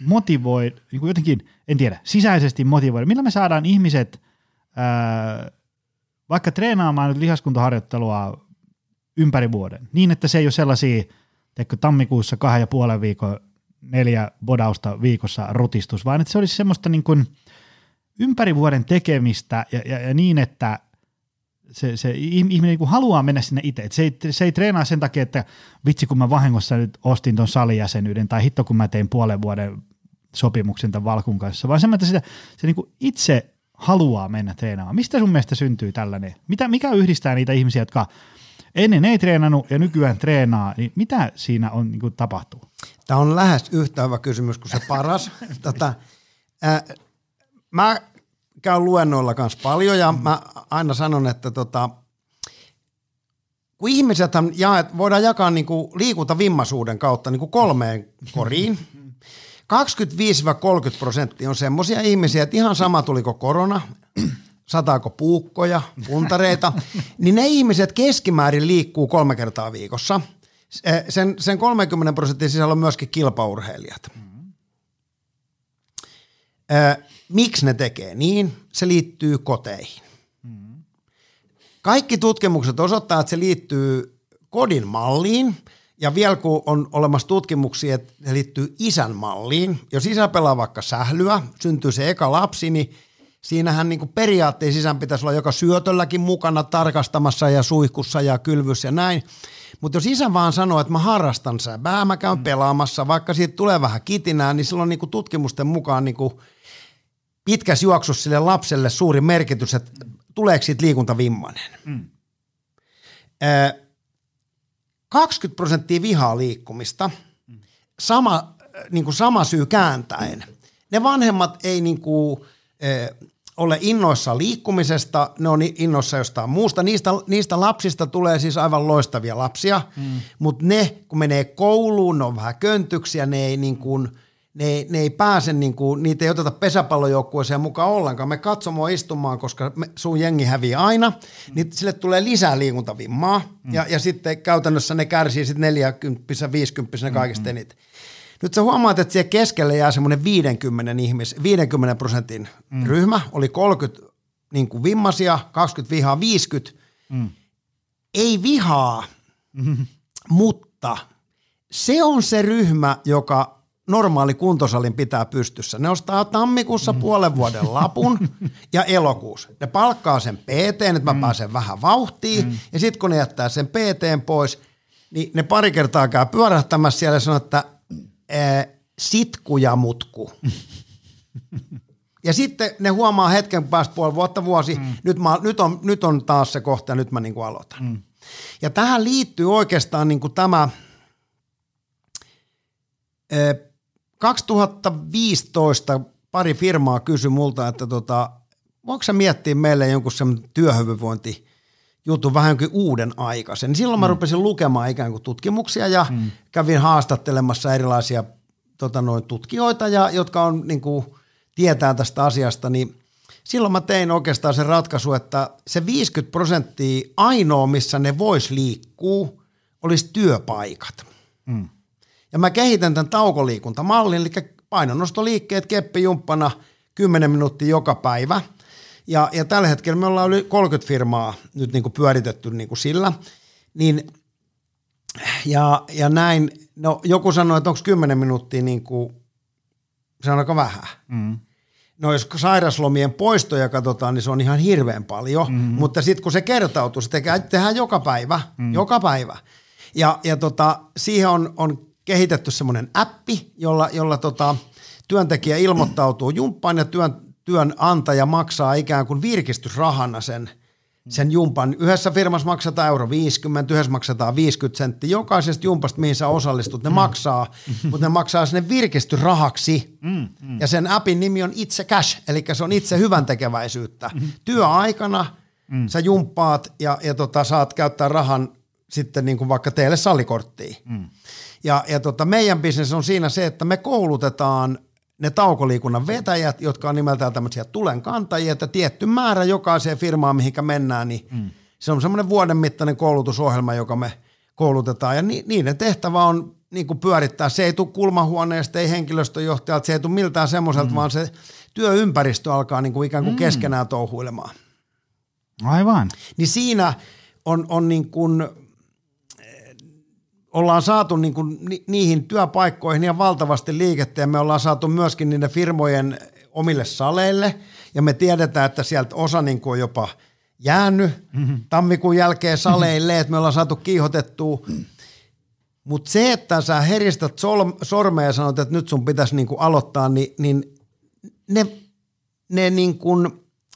motivoidaan, niin kuin jotenkin, en tiedä, sisäisesti motivoidaan, millä me saadaan ihmiset vaikka treenaamaan nyt lihaskuntaharjoittelua ympäri vuoden, niin että se ei ole sellaisia, teikö tammikuussa 2,5 viikon 4 bodausta viikossa rutistus, vaan että se olisi semmoista niin kuin ympäri vuoden tekemistä ja niin, että se ihminen niin kuin haluaa mennä sinne itse. Se ei treenaa sen takia, että vitsi kun mä vahingossa nyt ostin ton salijäsenyyden tai hitto kun mä tein puolen vuoden sopimuksen tämän Valkun kanssa, vaan sen, että se niin kuin itse haluaa mennä treenaamaan. Mistä sun mielestä syntyy tällainen? Mikä yhdistää niitä ihmisiä, jotka ennen ei treenannut ja nykyään treenaa? Niin mitä siinä on niin kuin tapahtuu? Tämä on lähes yhtä hyvä kysymys kuin se paras. Mä käyn luennoilla kanssa paljon ja mä aina sanon, että kun ihmisethän voidaan jakaa niinku liikuntavimmaisuuden kautta niinku 3 koriin. 25-30% on semmoisia ihmisiä, että ihan sama tuliko korona, sataako puukkoja, puntareita, niin ne ihmiset keskimäärin liikkuu 3 kertaa viikossa. Sen 30% sisällä on myöskin kilpaurheilijat. Miksi ne tekee niin? Se liittyy koteihin. Kaikki tutkimukset osoittaa, että se liittyy kodin malliin ja vielä kun on olemassa tutkimuksia, että se liittyy isän malliin. Jos isä pelaa vaikka sählyä, syntyy se eka lapsi, niin siinähän niin kuin periaatteessa isän pitäisi olla joka syötölläkin mukana tarkastamassa ja suihkussa ja kylvyssä ja näin. Mutta jos isä vaan sanoo, että mä harrastan säbää, mä käyn pelaamassa, vaikka siitä tulee vähän kitinää, niin silloin niin kuin tutkimusten mukaan niin kuin pitkässä juoksussa sille lapselle suuri merkitys, että tuleeko siitä liikuntavimmainen. 20% vihaa liikkumista, sama syy kääntäen. Ne vanhemmat ei ole innoissa liikkumisesta, ne on innoissa jostain muusta. Niistä lapsista tulee siis aivan loistavia lapsia, mutta ne, kun menee kouluun, ne on vähän köntyksiä, ne ei pääse, niitä ei oteta pesäpallojoukkueeseen mukaan ollenkaan. Me katsomme istumaan, koska sun jengi häviää aina, niin sille tulee lisää liikuntavimmaa. Ja sitten käytännössä ne kärsii sitten 40-50 kaikista eniten. Nyt sä huomaat, että siellä keskelle jää semmoinen 50% ryhmä, oli 30 vimmaisia, 20 vihaa, 50. Ei vihaa, mutta se on se ryhmä, joka normaali kuntosalin pitää pystyssä. Ne ostaa tammikuussa puolen vuoden lapun ja elokuussa. Ne palkkaa sen PT:n, että mä pääsen vähän vauhtiin. Ja sitten kun ne jättää sen PT:n pois, niin ne pari kertaa käy pyörähtämässä siellä ja sanoo, että sitku ja mutku. Ja sitten ne huomaa hetken päästä puoli vuotta vuosi, nyt on taas se kohta ja nyt mä niinku aloitan. Ja tähän liittyy oikeastaan niinku tämä 2015 pari firmaa kysyi multa, että voiko sä miettiä meille jonkun semmoinen työhyvinvointijutun vähän jonkin uuden aikaisen. Silloin mä rupesin lukemaan ikään kuin tutkimuksia ja kävin haastattelemassa erilaisia tutkijoita, jotka on, tietää tästä asiasta, niin silloin mä tein oikeastaan sen ratkaisu, että se 50% ainoa, missä ne vois liikkuu, olisi työpaikat. Mm. Ja mä kehitän tämän taukoliikuntamallin, eli painonnostoliikkeet keppijumppana 10 minuuttia joka päivä. Ja tällä hetkellä me ollaan yli 30 firmaa nyt niin kuin pyöritetty niin kuin sillä. Niin, ja näin, no joku sanoi, että onko 10 minuuttia niin kuin, se on aika vähän. Mm. No jos sairaslomien poistoja katsotaan, niin se on ihan hirveän paljon, mutta sitten kun se kertautuu, se tehdään joka päivä, joka päivä. Ja siihen on kehitetty semmoinen appi, jolla työntekijä ilmoittautuu jumppaan ja työnantaja maksaa ikään kuin virkistysrahana sen jumpan. Yhdessä firmassa maksataan 1,50 €, yhdessä maksataan 50 senttiä. Jokaisesta jumpasta, mihin sä osallistut, ne maksaa, mutta ne maksaa sinne virkistysrahaksi. Ja sen appin nimi on Itse Cash, eli se on itse hyväntekeväisyyttä. Työaikana sä jumppaat ja saat käyttää rahan sitten niin kuin vaikka teille sallikorttiin. Ja meidän bisnes on siinä se, että me koulutetaan ne taukoliikunnan vetäjät, jotka on nimeltään tämmöisiä tulenkantajia, että tietty määrä jokaiseen firmaan, mihinkä mennään, niin se on semmoinen vuoden mittainen koulutusohjelma, joka me koulutetaan. Ja niiden tehtävä on niin kuin pyörittää. Se ei tule kulmahuoneesta, ei henkilöstöjohtajalta, se ei tule miltään semmoiselta, vaan se työympäristö alkaa niin kuin ikään kuin keskenään touhuilemaan. Aivan. Niin siinä on niin kuin ollaan saatu niin kuin niihin työpaikkoihin ja valtavasti liikettä ja me ollaan saatu myöskin niiden firmojen omille saleille ja me tiedetään, että sieltä osa niin kuin on jopa jäänyt tammikuun jälkeen saleille, että me ollaan saatu kiihotettua. Mutta se, että sä heristät sormea ja sanot, että nyt sun pitäisi niin kuin aloittaa, niin ne niin kuin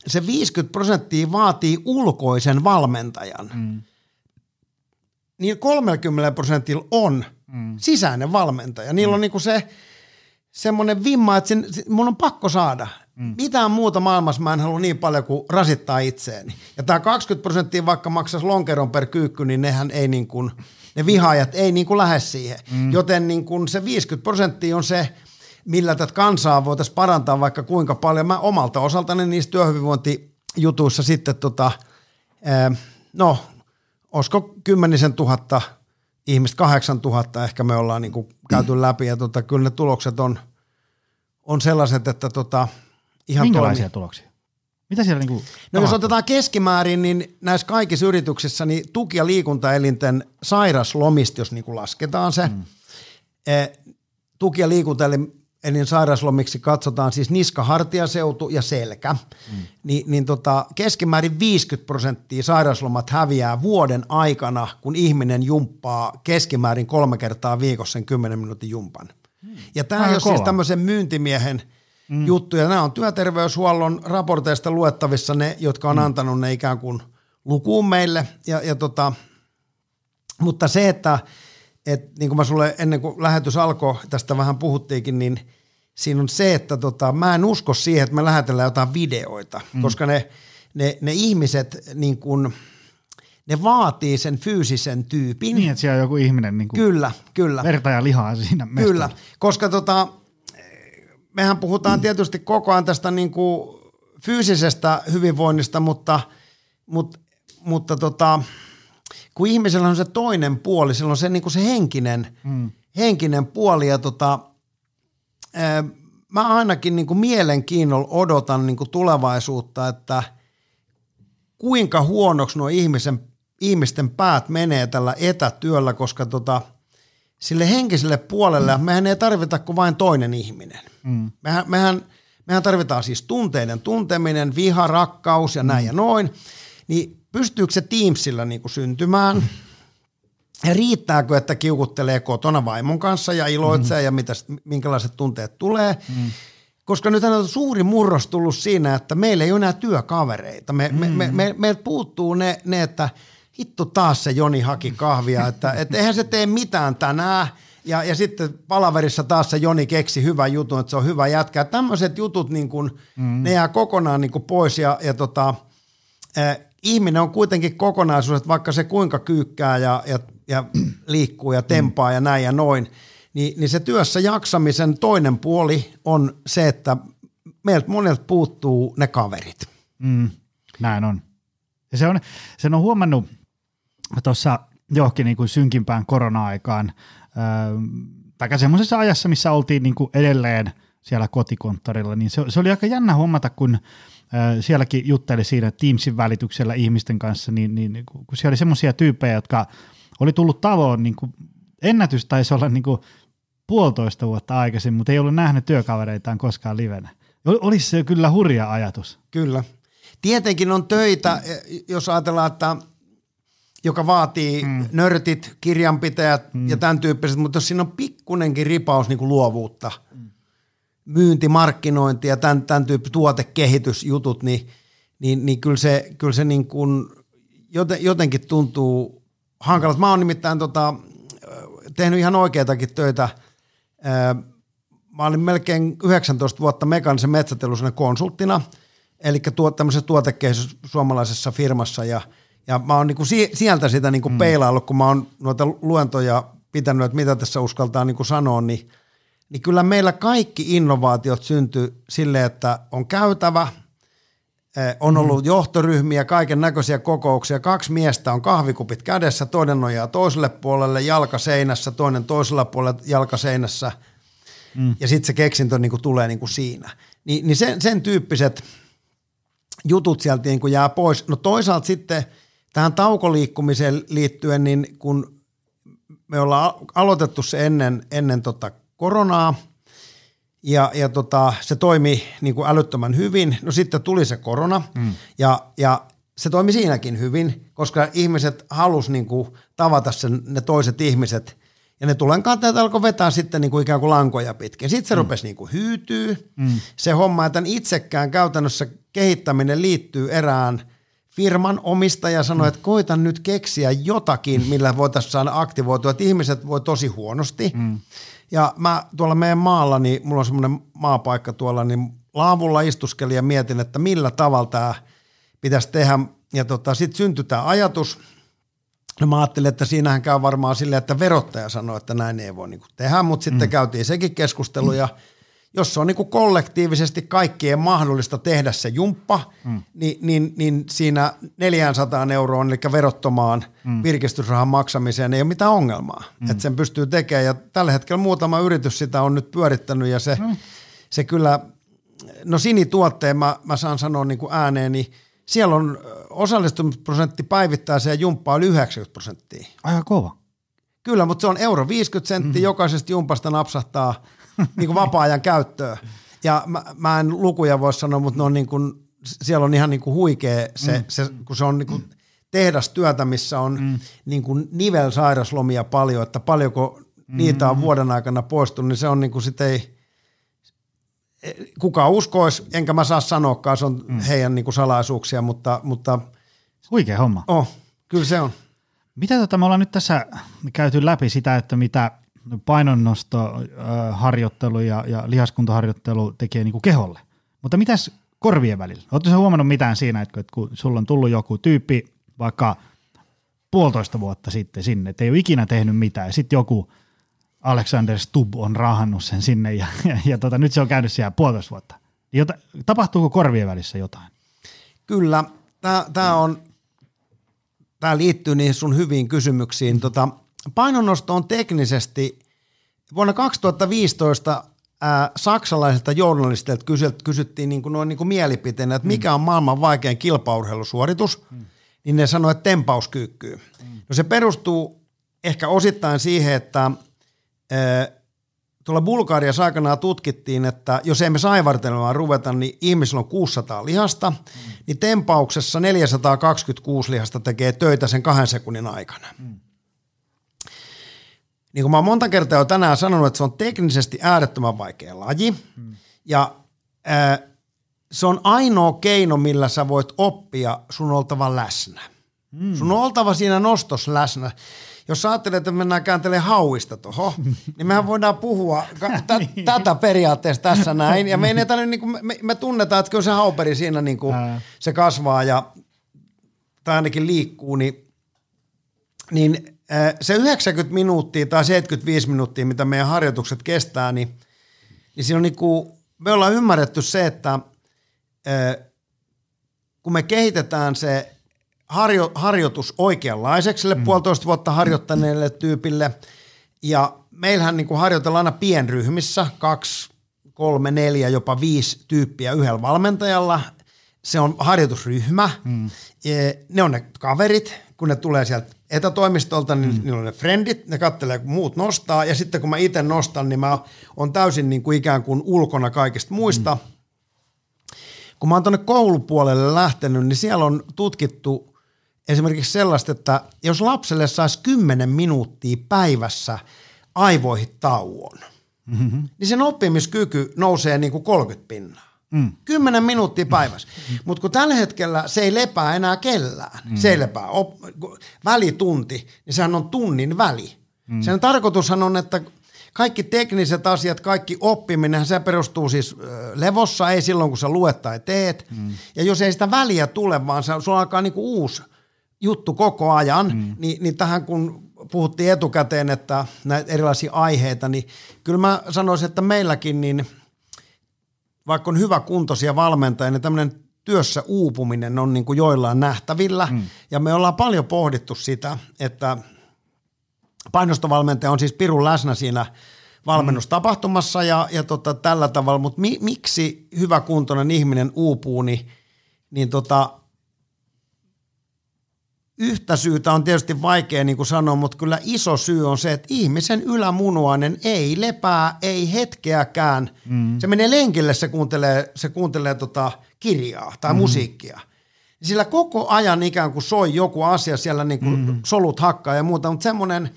se 50% vaatii ulkoisen valmentajan. Niin 30% on sisäinen valmentaja. Niillä on niinku se semmoinen vimma, että mun on pakko saada. Mitään muuta maailmassa mä en halua niin paljon kuin rasittaa itseäni. Ja tää 20% vaikka maksaisi lonkeron per kyykky, niin nehän ei niin kuin, ne vihaajat ei niin kuin lähde siihen. Joten niin kuin se 50% on se, millä tätä kansaa voitaisiin parantaa vaikka kuinka paljon. Mä omalta osaltani niissä työhyvinvointijutuissa sitten olisiko 10 000 ihmistä, 8 000 ehkä me ollaan niinku käyty läpi ja kyllä ne tulokset on sellaiset, että ihan minkälaisia tuloksia? Mitä siellä niinku no jos otetaan keskimäärin, niin näissä kaikissa yrityksissä niin tuki- ja liikuntaelinten sairaslomista, jos niinku lasketaan se, tuki- ja liikuntaelin sairaslomiksi katsotaan siis niska, hartia, seutu ja selkä, niin keskimäärin 50% sairaslomat häviää vuoden aikana, kun ihminen jumppaa keskimäärin 3 kertaa viikossa sen 10 minuutin jumpan. Ja tämä on siis tämmöisen myyntimiehen juttu, ja nämä on työterveyshuollon raporteista luettavissa ne, jotka on antanut ne ikään kuin lukuun meille, mutta se, että niin kuin mä sulle ennen kuin lähetys alkoi, tästä vähän puhuttiinkin, niin siinä on se, että mä en usko siihen, että me lähetellään jotain videoita, koska ne ihmiset niin kuin, ne vaatii sen fyysisen tyypin. Niin, että siellä on joku ihminen niin kuin kyllä. Verta ja lihaa siinä mestalla. Kyllä, koska mehän puhutaan tietysti koko ajan tästä niin kuin fyysisestä hyvinvoinnista, mutta kun ihmisellä on se toinen puoli, sillä on se, niin kuin se henkinen puoli ja mä ainakin niin kuin mielenkiinnolla odotan niin kuin tulevaisuutta, että kuinka huonoksi nuo ihmisten päät menee tällä etätyöllä, koska sille henkiselle puolelle mehän ei tarvita kuin vain toinen ihminen. Mehän tarvitaan siis tunteiden tunteminen, viha, rakkaus ja näin ja noin, niin pystyykö se Teamsilla niinku syntymään? Ja riittääkö, että kiukuttelee kotona vaimon kanssa ja iloitsee ja minkälaiset tunteet tulee? Koska nyt on suuri murros tullut siinä, että meillä ei ole enää työkavereita. Meiltä puuttuu ne, että hitto taas se Joni haki kahvia, että eihän se tee mitään tänään. Ja sitten palaverissa taas se Joni keksi hyvän jutun, että se on hyvä jätkä. Tämmöiset jutut, niin kun, ne jää kokonaan niin kun pois ihminen on kuitenkin kokonaisuus, että vaikka se kuinka kyykkää ja liikkuu ja tempaa ja näin ja noin, niin se työssä jaksamisen toinen puoli on se, että meiltä monelta puuttuu ne kaverit. Mm, näin on. Ja sen on huomannut tuossa johonkin niin kuin synkimpään korona-aikaan, tai semmoisessa ajassa, missä oltiin niin kuin edelleen siellä kotikonttorilla, niin se oli aika jännä huomata, kun sielläkin jutteli siinä Teamsin välityksellä ihmisten kanssa, niin kun siellä oli semmoisia tyyppejä, jotka oli tullut taloon, niin kuin ennätys taisi olla niin kuin 1,5 vuotta aikaisin, mutta ei ollut nähnyt työkavereitaan koskaan livenä. Olisi se kyllä hurja ajatus. Kyllä. Tietenkin on töitä, jos ajatellaan, että joka vaatii nörtit, kirjanpitäjät ja tämän tyyppiset, mutta jos siinä on pikkunenkin ripaus niin kuin luovuutta, myynti, markkinointi ja tämän tyyppiset tuotekehitysjutut, niin kyllä se niin kuin jotenkin tuntuu hankalalta. Mä oon nimittäin tehnyt ihan oikeatakin töitä. Mä olin melkein 19 vuotta mekaanisen metsäteollisuuden konsulttina, eli tämmöisessä tuotekehitys suomalaisessa firmassa, ja mä oon niinku sieltä sitä niinku peilaillut, kun mä oon noita luentoja pitänyt, että mitä tässä uskaltaa niinku sanoa, niin kyllä meillä kaikki innovaatiot syntyy sille, että on käytävä, on ollut johtoryhmiä, kaiken näköisiä kokouksia, 2 miestä on kahvikupit kädessä, toinen nojaa toiselle puolelle, jalka seinässä, toinen toisella puolella, jalka seinässä, ja sitten se keksintö niinku tulee niinku siinä. Niin sen tyyppiset jutut sieltä niinku jää pois. No toisaalta sitten tähän taukoliikkumiseen liittyen, niin kun me ollaan aloitettu se ennen koronaa, ja se toimi niin kuin älyttömän hyvin. No sitten tuli se korona, ja se toimi siinäkin hyvin, koska ihmiset halusi niin kuin tavata ne toiset ihmiset, ja ne tulenkantajat alkoi vetää sitten niin kuin ikään kuin lankoja pitkin. Sitten se rupesi niin kuin hyytyä. Se homma, että itsekään käytännössä kehittäminen liittyy erään firman omistaja sanoi, että koita nyt keksiä jotakin, millä voitaisiin saada aktivoitua, että ihmiset voi tosi huonosti. Ja mä tuolla meidän maalla, niin mulla on semmoinen maapaikka tuolla, niin laavulla istuskelin ja mietin, että millä tavalla tämä pitäisi tehdä. Ja sitten syntyi tämä ajatus. No mä ajattelin, että siinähän käy varmaan silleen, että verottaja sanoi, että näin ei voi niinku tehdä, mutta sitten käytiin sekin keskustelu ja jos se on niinku kollektiivisesti kaikkien mahdollista tehdä se jumppa, niin siinä 400 €, eli verottomaan virkistysrahan maksamiseen ei ole mitään ongelmaa. Että sen pystyy tekemään ja tällä hetkellä muutama yritys sitä on nyt pyörittänyt ja se kyllä, no sinituotteen mä saan sanoa niinku ääneeni, siellä on osallistumisprosentti päivittäiseen jumppaan 90%. Aika kova. Kyllä, mutta se on 1,50 €, jokaisesta jumpasta napsahtaa niin kuin vapaa-ajan käyttöön. Ja mä en lukuja voi sanoa, mutta ne on niin kuin, siellä on ihan niin kuin huikea se kun se on niin kuin tehdastyötä, missä on niin kuin nivelsairaslomia paljon, että paljonko niitä on vuoden aikana poistunut, niin se on niin kuin sit ei kukaan uskois, enkä mä saa sanoakaan, se on heidän niin kuin salaisuuksia, mutta huikea homma. Oh, kyllä se on. Mitä me ollaan nyt tässä käyty läpi sitä, että mitä painonnostoharjoittelu ja lihaskuntaharjoittelu tekee niin kuin keholle. Mutta mitäs korvien välillä? Oletko sä huomannut mitään siinä, että kun sulla on tullut joku tyyppi vaikka 1,5 vuotta sitten sinne, että ei ole ikinä tehnyt mitään, ja sitten joku Alexander Stubb on raahannut sen sinne, ja nyt se on käynyt siellä 1,5 vuotta. Tapahtuuko korvien välissä jotain? Kyllä. Tämä liittyy niihin sun hyviin kysymyksiin. Painonnosto on teknisesti vuonna 2015 saksalaisilta journalisteilta kysyttiin niin kuin noin niin kuin mielipiteenä, että mikä on maailman vaikein kilpaurheilusuoritus, niin ne sanoi, että tempauskyykkyy. No se perustuu ehkä osittain siihen, että tuolla Bulgariassa aikanaan tutkittiin, että jos ei me saivartelemaan ruveta, niin ihmisillä on 600 lihasta, niin tempauksessa 426 lihasta tekee töitä sen 2 sekunnin aikana. Niin kuin mä oon monta kertaa jo tänään sanonut, että se on teknisesti äärettömän vaikea laji ja se on ainoa keino, millä sä voit oppia sun oltava läsnä. Sun on oltava siinä nostossa läsnä. Jos sä ajattelet, että mennään kääntelemään hauista toho, niin mehän voidaan puhua tätä periaatteessa tässä näin ja me tunnetaan, että kyllä se hauperi siinä niin kuin se kasvaa ja tai ainakin liikkuu, niin se 90 minuuttia tai 75 minuuttia, mitä meidän harjoitukset kestää, niin siinä on niinku me ollaan ymmärretty se, että kun me kehitetään se harjoitus oikeanlaiseksi sille 1,5 vuotta harjoittaneelle tyypille, ja meillähän niin kuin harjoitellaan aina pienryhmissä 2, 3, 4, jopa 5 tyyppiä yhdellä valmentajalla. Se on harjoitusryhmä, ne on ne kaverit, kun ne tulee sieltä etätoimistolta, niin niillä on ne friendit, ne katselee, kun muut nostaa, ja sitten kun mä itse nostan, niin mä oon täysin niin kuin ikään kuin ulkona kaikista muista. Kun mä oon tuonne koulupuolelle lähtenyt, niin siellä on tutkittu esimerkiksi sellaista, että jos lapselle saisi 10 minuuttia päivässä aivoihin tauon, niin sen oppimiskyky nousee niin kuin 30%. 10 minuuttia päivässä. Mutta kun tällä hetkellä se ei lepää enää kellään. Se ei lepää. Välitunti, niin sehän on tunnin väli. Sen tarkoitushan on, että kaikki tekniset asiat, kaikki oppiminen, se perustuu siis levossa, ei silloin kun sä luet tai teet. Ja jos ei sitä väliä tule, vaan sulla alkaa niinku uusi juttu koko ajan, niin tähän kun puhuttiin etukäteen, että näitä erilaisia aiheita, niin kyllä mä sanoisin, että meilläkin niin vaikka on hyvä kuntoisia valmentajia, niin tämmöinen työssä uupuminen on niin kuin joillain nähtävillä. Ja me ollaan paljon pohdittu sitä, että painostovalmentaja on siis pirun läsnä siinä valmennustapahtumassa ja tällä tavalla, mutta miksi hyvä kuntoinen ihminen uupuu, niin yhtä syytä on tietysti vaikea niin kuin sanoa, mutta kyllä iso syy on se, että ihmisen ylämunuainen ei lepää, ei hetkeäkään. Se menee lenkille, se kuuntelee kirjaa tai musiikkia. Sillä koko ajan ikään kuin soi joku asia, siellä niin kuin solut hakkaa ja muuta, mutta semmoinen,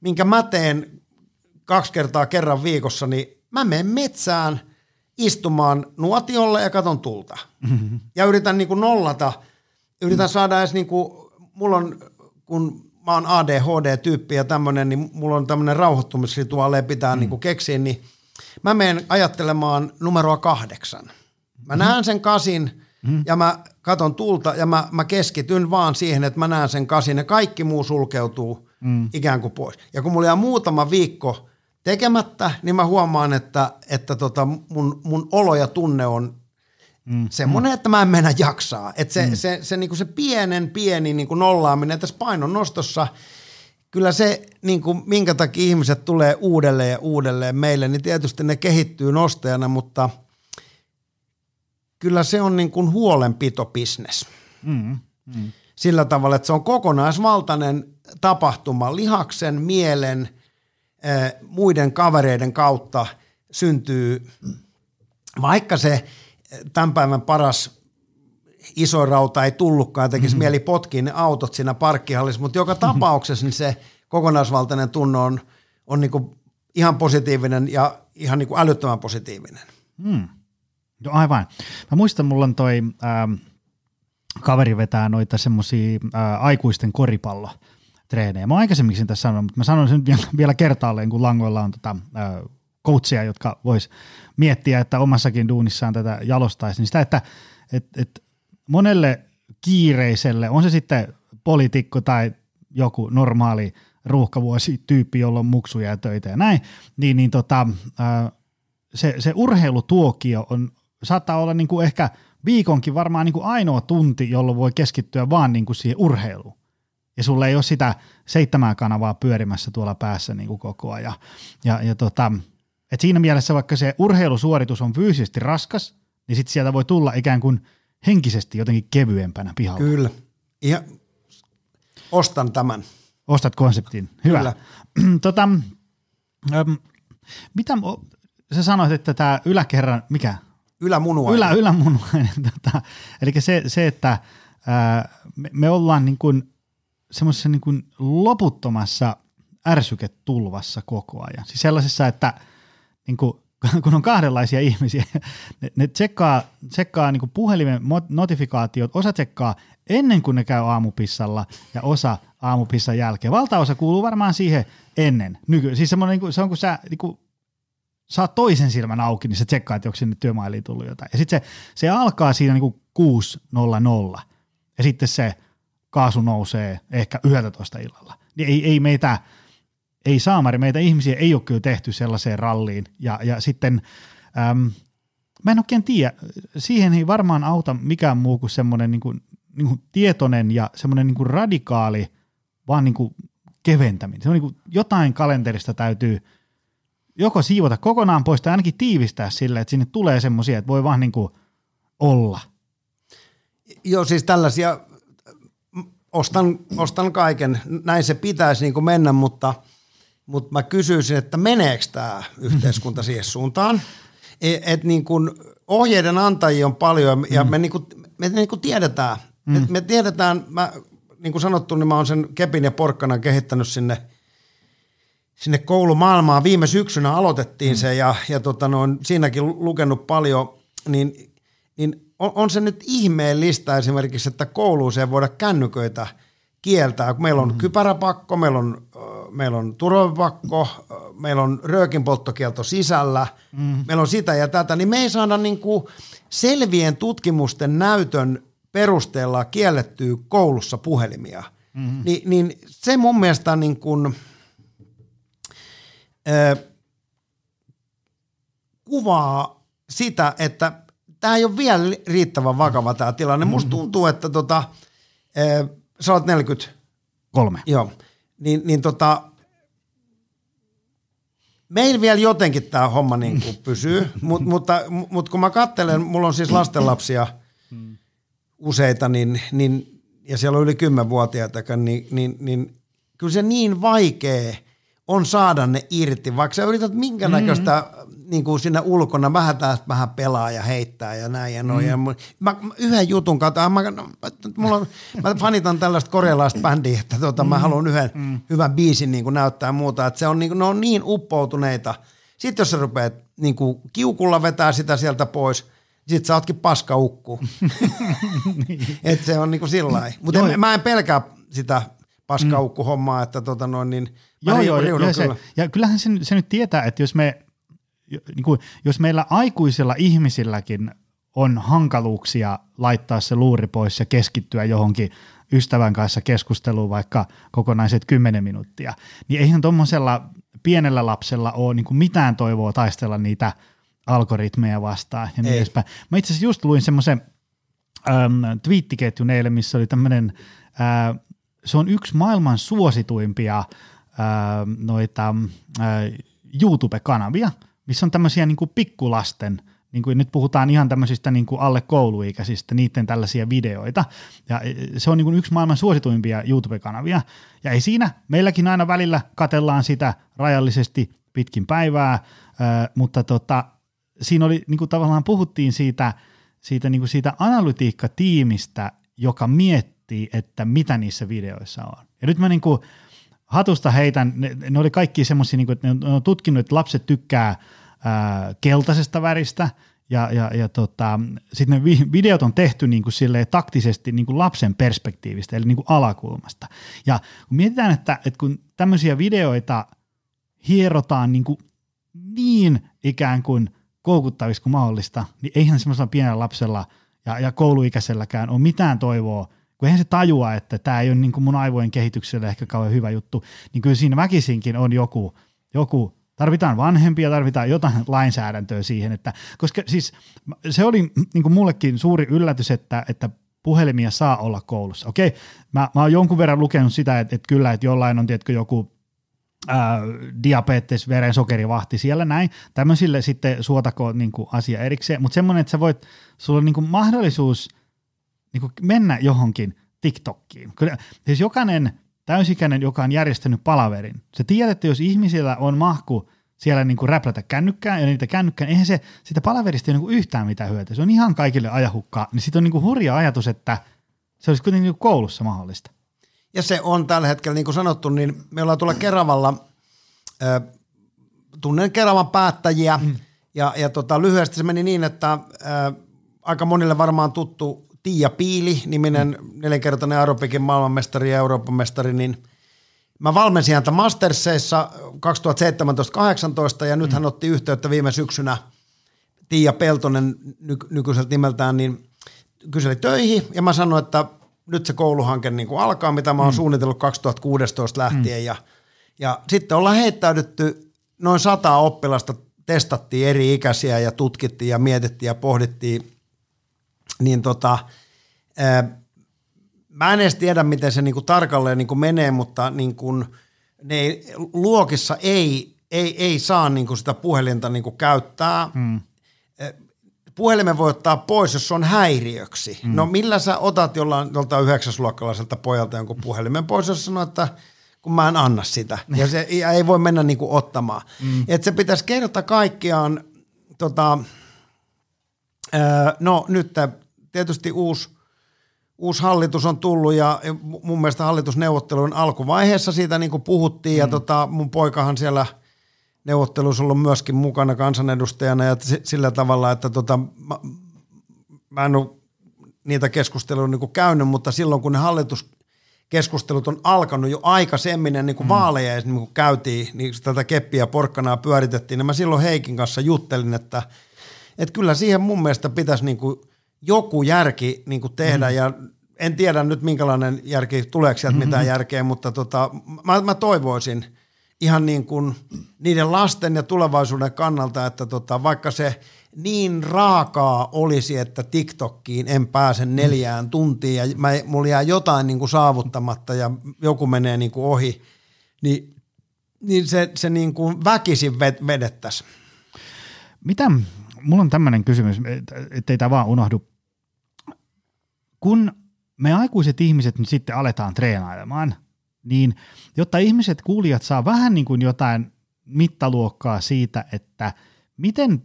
minkä mä teen 2 kertaa viikossa, niin mä menen metsään istumaan nuotiolle ja katon tulta. Ja yritän niin kuin nollata, yritän saada edes niin kuin mulla on, kun mä oon ADHD-tyyppi ja tämmönen, niin mulla on tämmönen rauhoittumisrituaaleja pitää niinku keksiä, niin mä menen ajattelemaan numeroa 8. Mä näen sen 8 ja mä katon tulta ja mä keskityn vaan siihen, että mä näen sen 8 ja kaikki muu sulkeutuu ikään kuin pois. Ja kun mulla jää muutama viikko tekemättä, niin mä huomaan, että mun olo ja tunne on semmoinen, että mä en mennä jaksaa. Että se niinku se pieni niinku nollaaminen tässä painon nostossa, kyllä se, niinku, minkä takia ihmiset tulee uudelleen ja uudelleen meille, niin tietysti ne kehittyy nostajana, mutta kyllä se on niinku huolenpitobisnes. Sillä tavalla, että se on kokonaisvaltainen tapahtuma lihaksen, mielen, muiden kavereiden kautta syntyy, vaikka se tämän päivän paras iso rauta ei tullutkaan, tekisi mieli potkia ne autot siinä parkkihallissa, mutta joka tapauksessa niin se kokonaisvaltainen tunne on niinku ihan positiivinen ja ihan niinku älyttömän positiivinen. No aivan. Mä muistan, mulla on toi kaveri vetää noita semmosia aikuisten koripallotreenejä. Mä oon aikaisemmin sen tässä sanonut, mutta mä sanon sen vielä kertaalleen, kun langoilla on coachia, jotka vois miettiä, että omassakin duunissaan tätä jalostaisi, niin sitä, että monelle kiireiselle, on se sitten poliitikko tai joku normaali ruuhkavuosityyppi, jolla on muksuja ja töitä ja näin, niin se urheilutuokio saattaa olla niin kuin ehkä viikonkin varmaan niin kuin ainoa tunti, jolloin voi keskittyä vaan niin kuin siihen urheiluun. Ja sulla ei ole sitä 7 kanavaa pyörimässä tuolla päässä niin kuin koko ajan. Et siinä mielessä vaikka se urheilusuoritus on fyysisesti raskas, niin sitten sieltä voi tulla ikään kuin henkisesti jotenkin kevyempänä pihalle. Kyllä. Ja ostan tämän. Ostat konseptin. Hyvä. Kyllä. Sä sanoit, että tämä yläkerran, mikä? Ylämunuainen. Ylämunuainen. Eli se että me ollaan niin kuin semmoisessa niin kuin loputtomassa ärsyketulvassa koko ajan. Siis sellaisessa, että niin kun on kahdenlaisia ihmisiä, ne tsekkaa niin puhelimen notifikaatiot, osa tsekkaa ennen kuin ne käy aamupissalla ja osa aamupissan jälkeen. Valtaosa kuuluu varmaan siihen ennen. Siis semmoinen, se on kun sä niin saat toisen silmän auki, niin sä tsekkaat, onko sinne työmailiin tullut jotain. Ja sitten se alkaa siinä niin 6:00 ja sitten se kaasu nousee ehkä 11 illalla. Niin meitä ihmisiä ei ole kyllä tehty sellaiseen ralliin ja sitten mä en oikein tiedä. Siihen ei varmaan auta mikään muu kuin semmoinen niin kuin tietoinen ja semmoinen niin kuin radikaali vaan niin kuin keventäminen. Se on niin kuin jotain kalenterista täytyy joko siivota kokonaan pois tai ainakin tiivistää sille, että sinne tulee semmoisia, että voi vaan niin kuin olla. Joo, siis tällaisia ostan kaiken. Näin se pitäisi niin kuin mennä, mutta mä kysyisin, että meneekö tämä yhteiskunta siihen suuntaan? Että niin kun ohjeiden antajia on paljon ja me tiedetään. Me tiedetään, mä, niin kuin sanottu, niin mä oon sen Kepin ja Porkkanan kehittänyt sinne koulumaailmaan. Viime syksynä aloitettiin se ja on siinäkin lukenut paljon, niin on se nyt ihmeellistä esimerkiksi, että kouluuseen voida kännyköitä kieltää. Meillä on kypäräpakko, meillä on turvapakko, meillä on röökinpolttokielto sisällä, meillä on sitä ja tätä, niin me ei saada niinku selvien tutkimusten näytön perusteella kiellettyä koulussa puhelimia. Niin se mun mielestä kuvaa sitä, että tämä ei ole vielä riittävän vakava tämä tilanne. Musta tuntuu, että sä olet 43. Joo. Niin meillä vielä jotenkin tämä homma pysyy, mutta kun mä katselen, mulla on siis lastenlapsia useita, niin, ja siellä on yli 10-vuotiaita, niin kyllä se niin vaikea on saada ne irti, vaikka sä yrität minkä näköistä siinä ulkona vähän pelaa ja heittää ja näin ja noin. Mä yhden jutun kautta, mä fanitan tällaista korealaista bändiä, että mä haluan yhden hyvän biisin näyttää ja muuta, että ne on niin uppoutuneita. Sitten jos sä rupeat kiukulla vetää sitä sieltä pois, sit sä ootkin paskaukku. Että se on sillain. Mutta mä en pelkää sitä paskaukku-hommaa, että ja kyllähän se nyt tietää, että jos me jos meillä aikuisilla ihmisilläkin on hankaluuksia laittaa se luuri pois ja keskittyä johonkin ystävän kanssa keskusteluun vaikka kokonaiset 10 minuuttia, niin eihän tuommoisella pienellä lapsella ole mitään toivoa taistella niitä algoritmeja vastaan ja niin edespäin. Mä itse asiassa just luin semmoisen twiittiketjun eilen, missä oli tämmöinen, se on yksi maailman suosituimpia YouTube-kanavia, missä on tämmöisiä pikkulasten, nyt puhutaan ihan tämmöisistä alle kouluikäisistä, niiden tällaisia videoita, ja se on yksi maailman suosituimpia YouTube-kanavia, ja ei siinä, meilläkin aina välillä katsellaan sitä rajallisesti pitkin päivää, mutta siinä oli, tavallaan puhuttiin siitä analytiikkatiimistä, joka miettii, että mitä niissä videoissa on, ja nyt mä hatusta heitän, ne oli kaikki semmoisia, että ne on tutkinut, että lapset tykkää keltaisesta väristä ja sitten ne videot on tehty silleen taktisesti lapsen perspektiivistä eli alakulmasta. Ja kun mietitään, että kun tämmöisiä videoita hierotaan niin ikään kuin koukuttaviksi kuin mahdollista, niin eihän semmoisella pienellä lapsella ja kouluikäiselläkään ole mitään toivoa. Kun eihän se tajua, että tämä ei ole mun aivojen kehitykselle ehkä kauhean hyvä juttu, niin kyllä siinä väkisinkin on joku tarvitaan vanhempia, tarvitaan jotain lainsäädäntöä siihen, että koska siis se oli mullekin suuri yllätys, että puhelimia saa olla koulussa. Okei, mä oon jonkun verran lukenut sitä, että kyllä, että jollain on tietkö joku diabetes, verensokerivahti siellä näin, tämmöisille sitten suotakoon asia erikseen, mutta semmoinen, että sulla on mahdollisuus mennä johonkin TikTokkiin. Siis jokainen täysikäinen, joka on järjestänyt palaverin, se tiedät, että jos ihmisillä on mahku siellä räplätä kännykkään ja niitä kännykkään, eihän se sitä palaverista ei yhtään mitään hyötyä. Se on ihan kaikille ajahukkaa. Niin sitten on hurja ajatus, että se olisi kuitenkin koulussa mahdollista. Ja se on tällä hetkellä, niin kuin sanottu, niin me ollaan tuolla Keravalla, tunnen Keravan päättäjiä, ja lyhyesti se meni niin, että aika monille varmaan tuttu Tiia Piili, niminen 4-kertainen aerobikin maailmanmestari ja Euroopan mestari, niin mä valmensin häntä Mastersseissa 2017-18 ja nyt hän otti yhteyttä viime syksynä, Tiia Peltonen nykyiseltä nimeltään, niin kyseli töihin ja mä sanoin, että nyt se kouluhanke alkaa, mitä mä oon suunnitellut 2016 lähtien ja sitten ollaan heittäydytty noin 100 oppilasta testattiin eri ikäisiä ja tutkittiin ja mietittiin ja pohdittiin, niin mä en edes tiedä, miten se niinku tarkalleen niinku menee, mutta niinku ne luokissa ei saa niinku sitä puhelinta niinku käyttää. Mm. Puhelimen voi ottaa pois, jos se on häiriöksi. Mm. No millä sä otat joltain 9-luokkalaiselta pojalta jonkun puhelimen pois, jos sanoo, että kun mä en anna sitä. Ja se ei voi mennä niinku ottamaan. Mm. Että se pitäisi kerta kaikkiaan, no nyt tietysti uusi hallitus on tullut ja mun mielestä hallitusneuvottelun alkuvaiheessa siitä niinku puhuttiin ja mun poikahan siellä neuvotteluissa on ollut myöskin mukana kansanedustajana ja sillä tavalla, että mä en ole niitä keskusteluja niinku käynyt, mutta silloin kun ne hallituskeskustelut on alkanut jo aikaisemmin ja niinku vaaleja niinku käytiin, niin tätä keppiä ja porkkanaa pyöritettiin, niin mä silloin Heikin kanssa juttelin, että kyllä siihen mun mielestä pitäisi niinku joku järki niinku tehdä ja en tiedä nyt minkälainen järki, tuleeko sieltä mitään järkeä, mutta mä toivoisin ihan niin kuin niiden lasten ja tulevaisuuden kannalta, että vaikka se niin raakaa olisi, että TikTokkiin en pääse 4 tuntiin ja mulla jää jotain niin kuin saavuttamatta ja joku menee niin kuin ohi, niin se niin kuin väkisin vedettäisiin. Mitä? Mulla on tämmöinen kysymys, ettei tämä vaan unohdu. Kun me aikuiset ihmiset nyt sitten aletaan treenailemaan, niin jotta ihmiset, kuulijat saa vähän niin kuin jotain mittaluokkaa siitä, että miten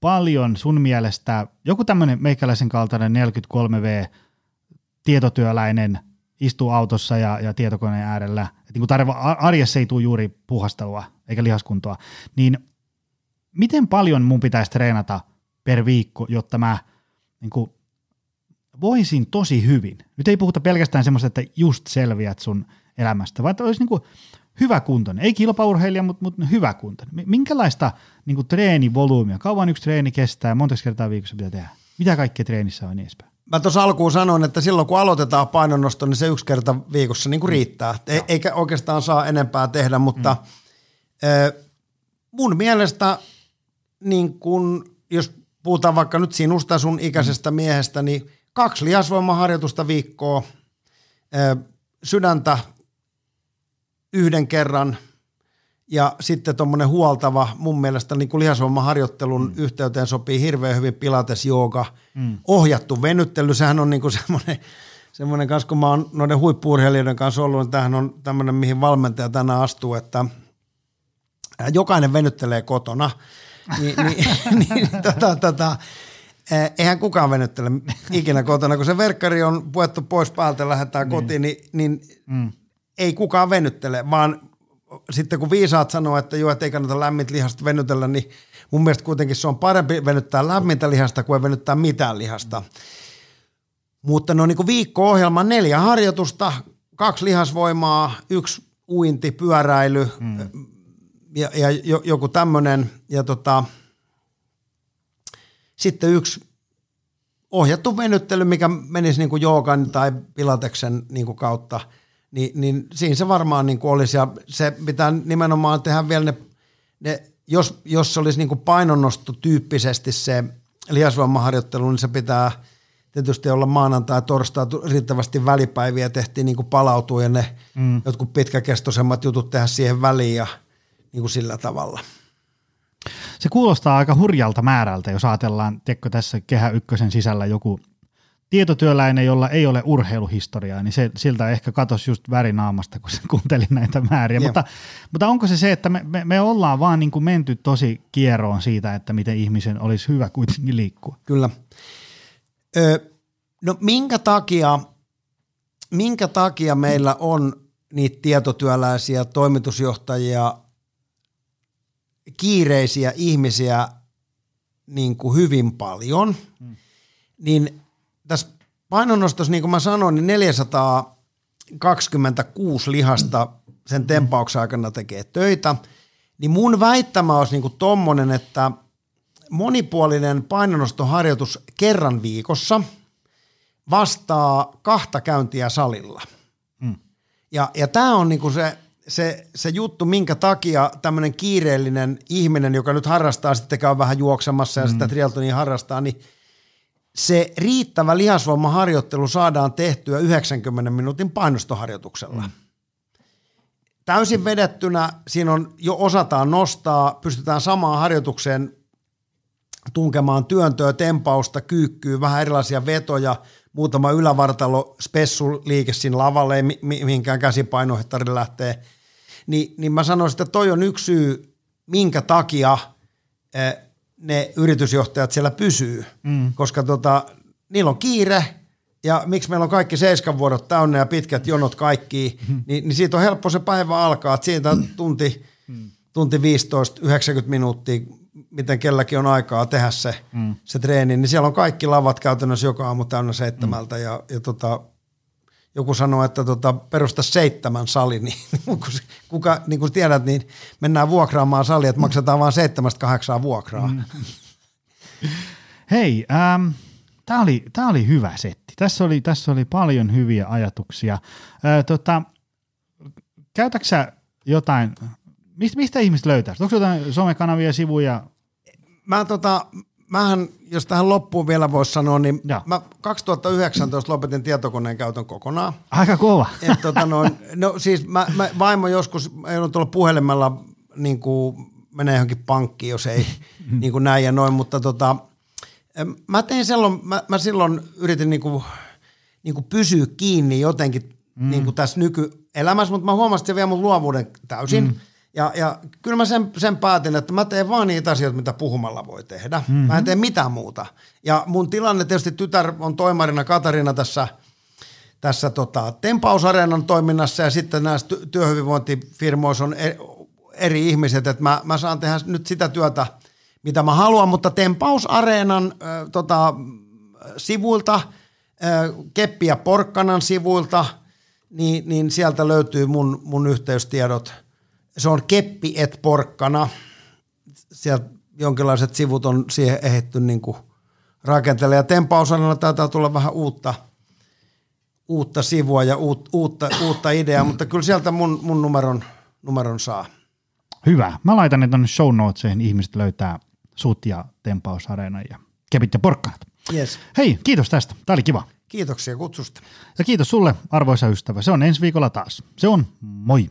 paljon sun mielestä joku tämmöinen meikäläisen kaltainen 43V-tietotyöläinen istuu autossa ja tietokoneen äärellä, että niin kuin arjessa ei tule juuri puhastelua eikä lihaskuntoa, niin miten paljon mun pitäisi treenata per viikko, jotta mä niin kuin voisin tosi hyvin? Nyt ei puhuta pelkästään semmoista, että just selviät sun elämästä, vaan että olisi niin kuin hyvä kuntoinen. Ei kilpaurheilija, mutta hyvä kuntoinen. Minkälaista niin kuin treenivolyymia? Kauan yksi treeni kestää? Monta kertaa viikossa pitää tehdä? Mitä kaikkea treenissä on niin edespäin? Mä tuossa alkuun sanoin, että silloin kun aloitetaan painonnosto, niin se 1 kerta viikossa niin kuin riittää. Eikä oikeastaan saa enempää tehdä, mutta mun mielestä niin kun, jos puhutaan vaikka nyt sinusta sun ikäisestä miehestä, niin 2 lihasvoimaharjoitusta viikkoa, sydäntä 1 kerran ja sitten tuommoinen huoltava, mun mielestä niin kun lihasvoimaharjoittelun yhteyteen sopii hirveän hyvin pilates-jooga, ohjattu venyttely, sehän on niin kun semmoinen kanssa, kun mä oon noiden huippu-urheilijoiden kanssa ollut, niin tämähän on tämmöinen, mihin valmentaja tänään astuu, että jokainen venyttelee kotona. Eihän kukaan venyttele ikinä kotona, kun se verkkari on puettu pois päältä ja lähdetään kotiin, niin ei kukaan venyttele, vaan sitten kun viisaat sanoo, että joo, ei kannata lämmintä lihasta venytellä, niin mun mielestä kuitenkin se on parempi venyttää lämmintä lihasta kuin ei venyttää mitään lihasta. Mutta ne on niin kuin viikko-ohjelma, 4 harjoitusta, 2 lihasvoimaa, 1 uinti, pyöräily, ja joku tämmöinen, ja sitten 1 ohjattu venyttely, mikä menisi niin kuin joogan tai pilateksen niin kuin kautta, niin siinä se varmaan niin kuin olisi, ja se pitää nimenomaan tehdä vielä jos se olisi niin kuin painonnostotyyppisesti se lihasvoimaharjoittelu, niin se pitää tietysti olla maanantai, torstai, riittävästi välipäiviä tehtiin niin kuin palautua, ja ne jotkut pitkäkestoisemmat jutut tehdä siihen väliin, ja niin kuin sillä tavalla. Se kuulostaa aika hurjalta määrältä, jos ajatellaan, tiedätkö, tässä Kehä Ykkösen sisällä joku tietotyöläinen, jolla ei ole urheiluhistoriaa, niin se siltä ehkä katosi just värinaamasta, kun se kuunteli näitä määriä. Mutta onko se että me ollaan vaan niin kuin menty tosi kieroon siitä, että miten ihmisen olisi hyvä kuitenkin liikkua? Kyllä. No minkä takia meillä on niitä tietotyöläisiä, toimitusjohtajia, kiireisiä ihmisiä niin kuin hyvin paljon, niin tässä painonnostossa, niin kuin mä sanoin, niin 426 lihasta sen tempauksen aikana tekee töitä, niin mun väittämä olisi niin kuin tommonen, että monipuolinen painonnostoharjoitus kerran viikossa vastaa 2 käyntiä salilla. Ja tää on niin kuin se se juttu, minkä takia tämmöinen kiireellinen ihminen, joka nyt harrastaa, sitten käy vähän juoksemassa ja sitä triathlonia harrastaa, niin se riittävä lihasvoimaharjoittelu saadaan tehtyä 90 minuutin painostoharjoituksella. Mm. Täysin vedettynä siinä on jo osataan nostaa, pystytään samaan harjoitukseen tunkemaan työntöä, tempausta, kyykkyä, vähän erilaisia vetoja, muutama ylävartalo, spessuliike siinä lavalle, ei mihinkään käsipainohehtari lähtee. Niin mä sanoisin, että toi on yksi syy, minkä takia ne yritysjohtajat siellä pysyy, koska niillä on kiire ja miksi meillä on kaikki 7 vuodot täynnä ja pitkät jonot kaikkiin, niin siitä on helppo se päivä alkaa, että siitä tunti 15, 90 minuuttia, miten kelläkin on aikaa tehdä se treeni, niin siellä on kaikki lavat käytännössä joka aamu täynnä 7:00 ja joku sanoo, että perusta 7 sali, niin kuka, niin kuin tiedät, niin mennään vuokraamaan salia, että maksetaan vaan 7-8 vuokraa. Hei, tää oli hyvä setti. Tässä oli paljon hyviä ajatuksia. Käytätkö sä jotain, mistä ihmiset löytää? Onko jotain somekanavia, sivuja? Mähän, jos tähän loppuun vielä voisi sanoa, niin mä 2019 lopetin tietokoneen käytön kokonaan. Aika kova. Siis mä vaimo joskus, ei ole tuolla puhelimella, niin kuin menee johonkin pankkiin, jos ei niin kuin näin ja noin, mutta mä tein silloin, mä silloin yritin niin kuin pysyä kiinni jotenkin niin kuin tässä nykyelämässä, mutta mä huomasin, että se vie mun luovuuden täysin. Ja kyllä mä sen päätin, että mä teen vaan niitä asioita, mitä puhumalla voi tehdä. Mä en tee mitään muuta. Ja mun tilanne tietysti, tytär on toimarina Katarina tässä Tempausareenan toiminnassa ja sitten näissä työhyvinvointifirmoissa on eri ihmiset, että mä saan tehdä nyt sitä työtä, mitä mä haluan, mutta Tempausareenan sivuilta, Keppi ja Porkkanan sivuilta, niin sieltä löytyy mun yhteystiedot. Se on Keppi et Porkkana. Sieltä jonkinlaiset sivut on siihen ehditty niin kuin rakentelemaan. Ja Tempausareena taitaa tulla vähän uutta sivua ja uutta ideaa, mutta kyllä sieltä mun numeron saa. Hyvä. Mä laitan ne tuonne show notesiin. Ihmiset löytää sut ja Tempausareena ja Kepit ja Porkkanat. Yes. Hei, kiitos tästä. Tää oli kiva. Kiitoksia kutsusta. Ja kiitos sulle, arvoisa ystävä. Se on ensi viikolla taas. Se on moi.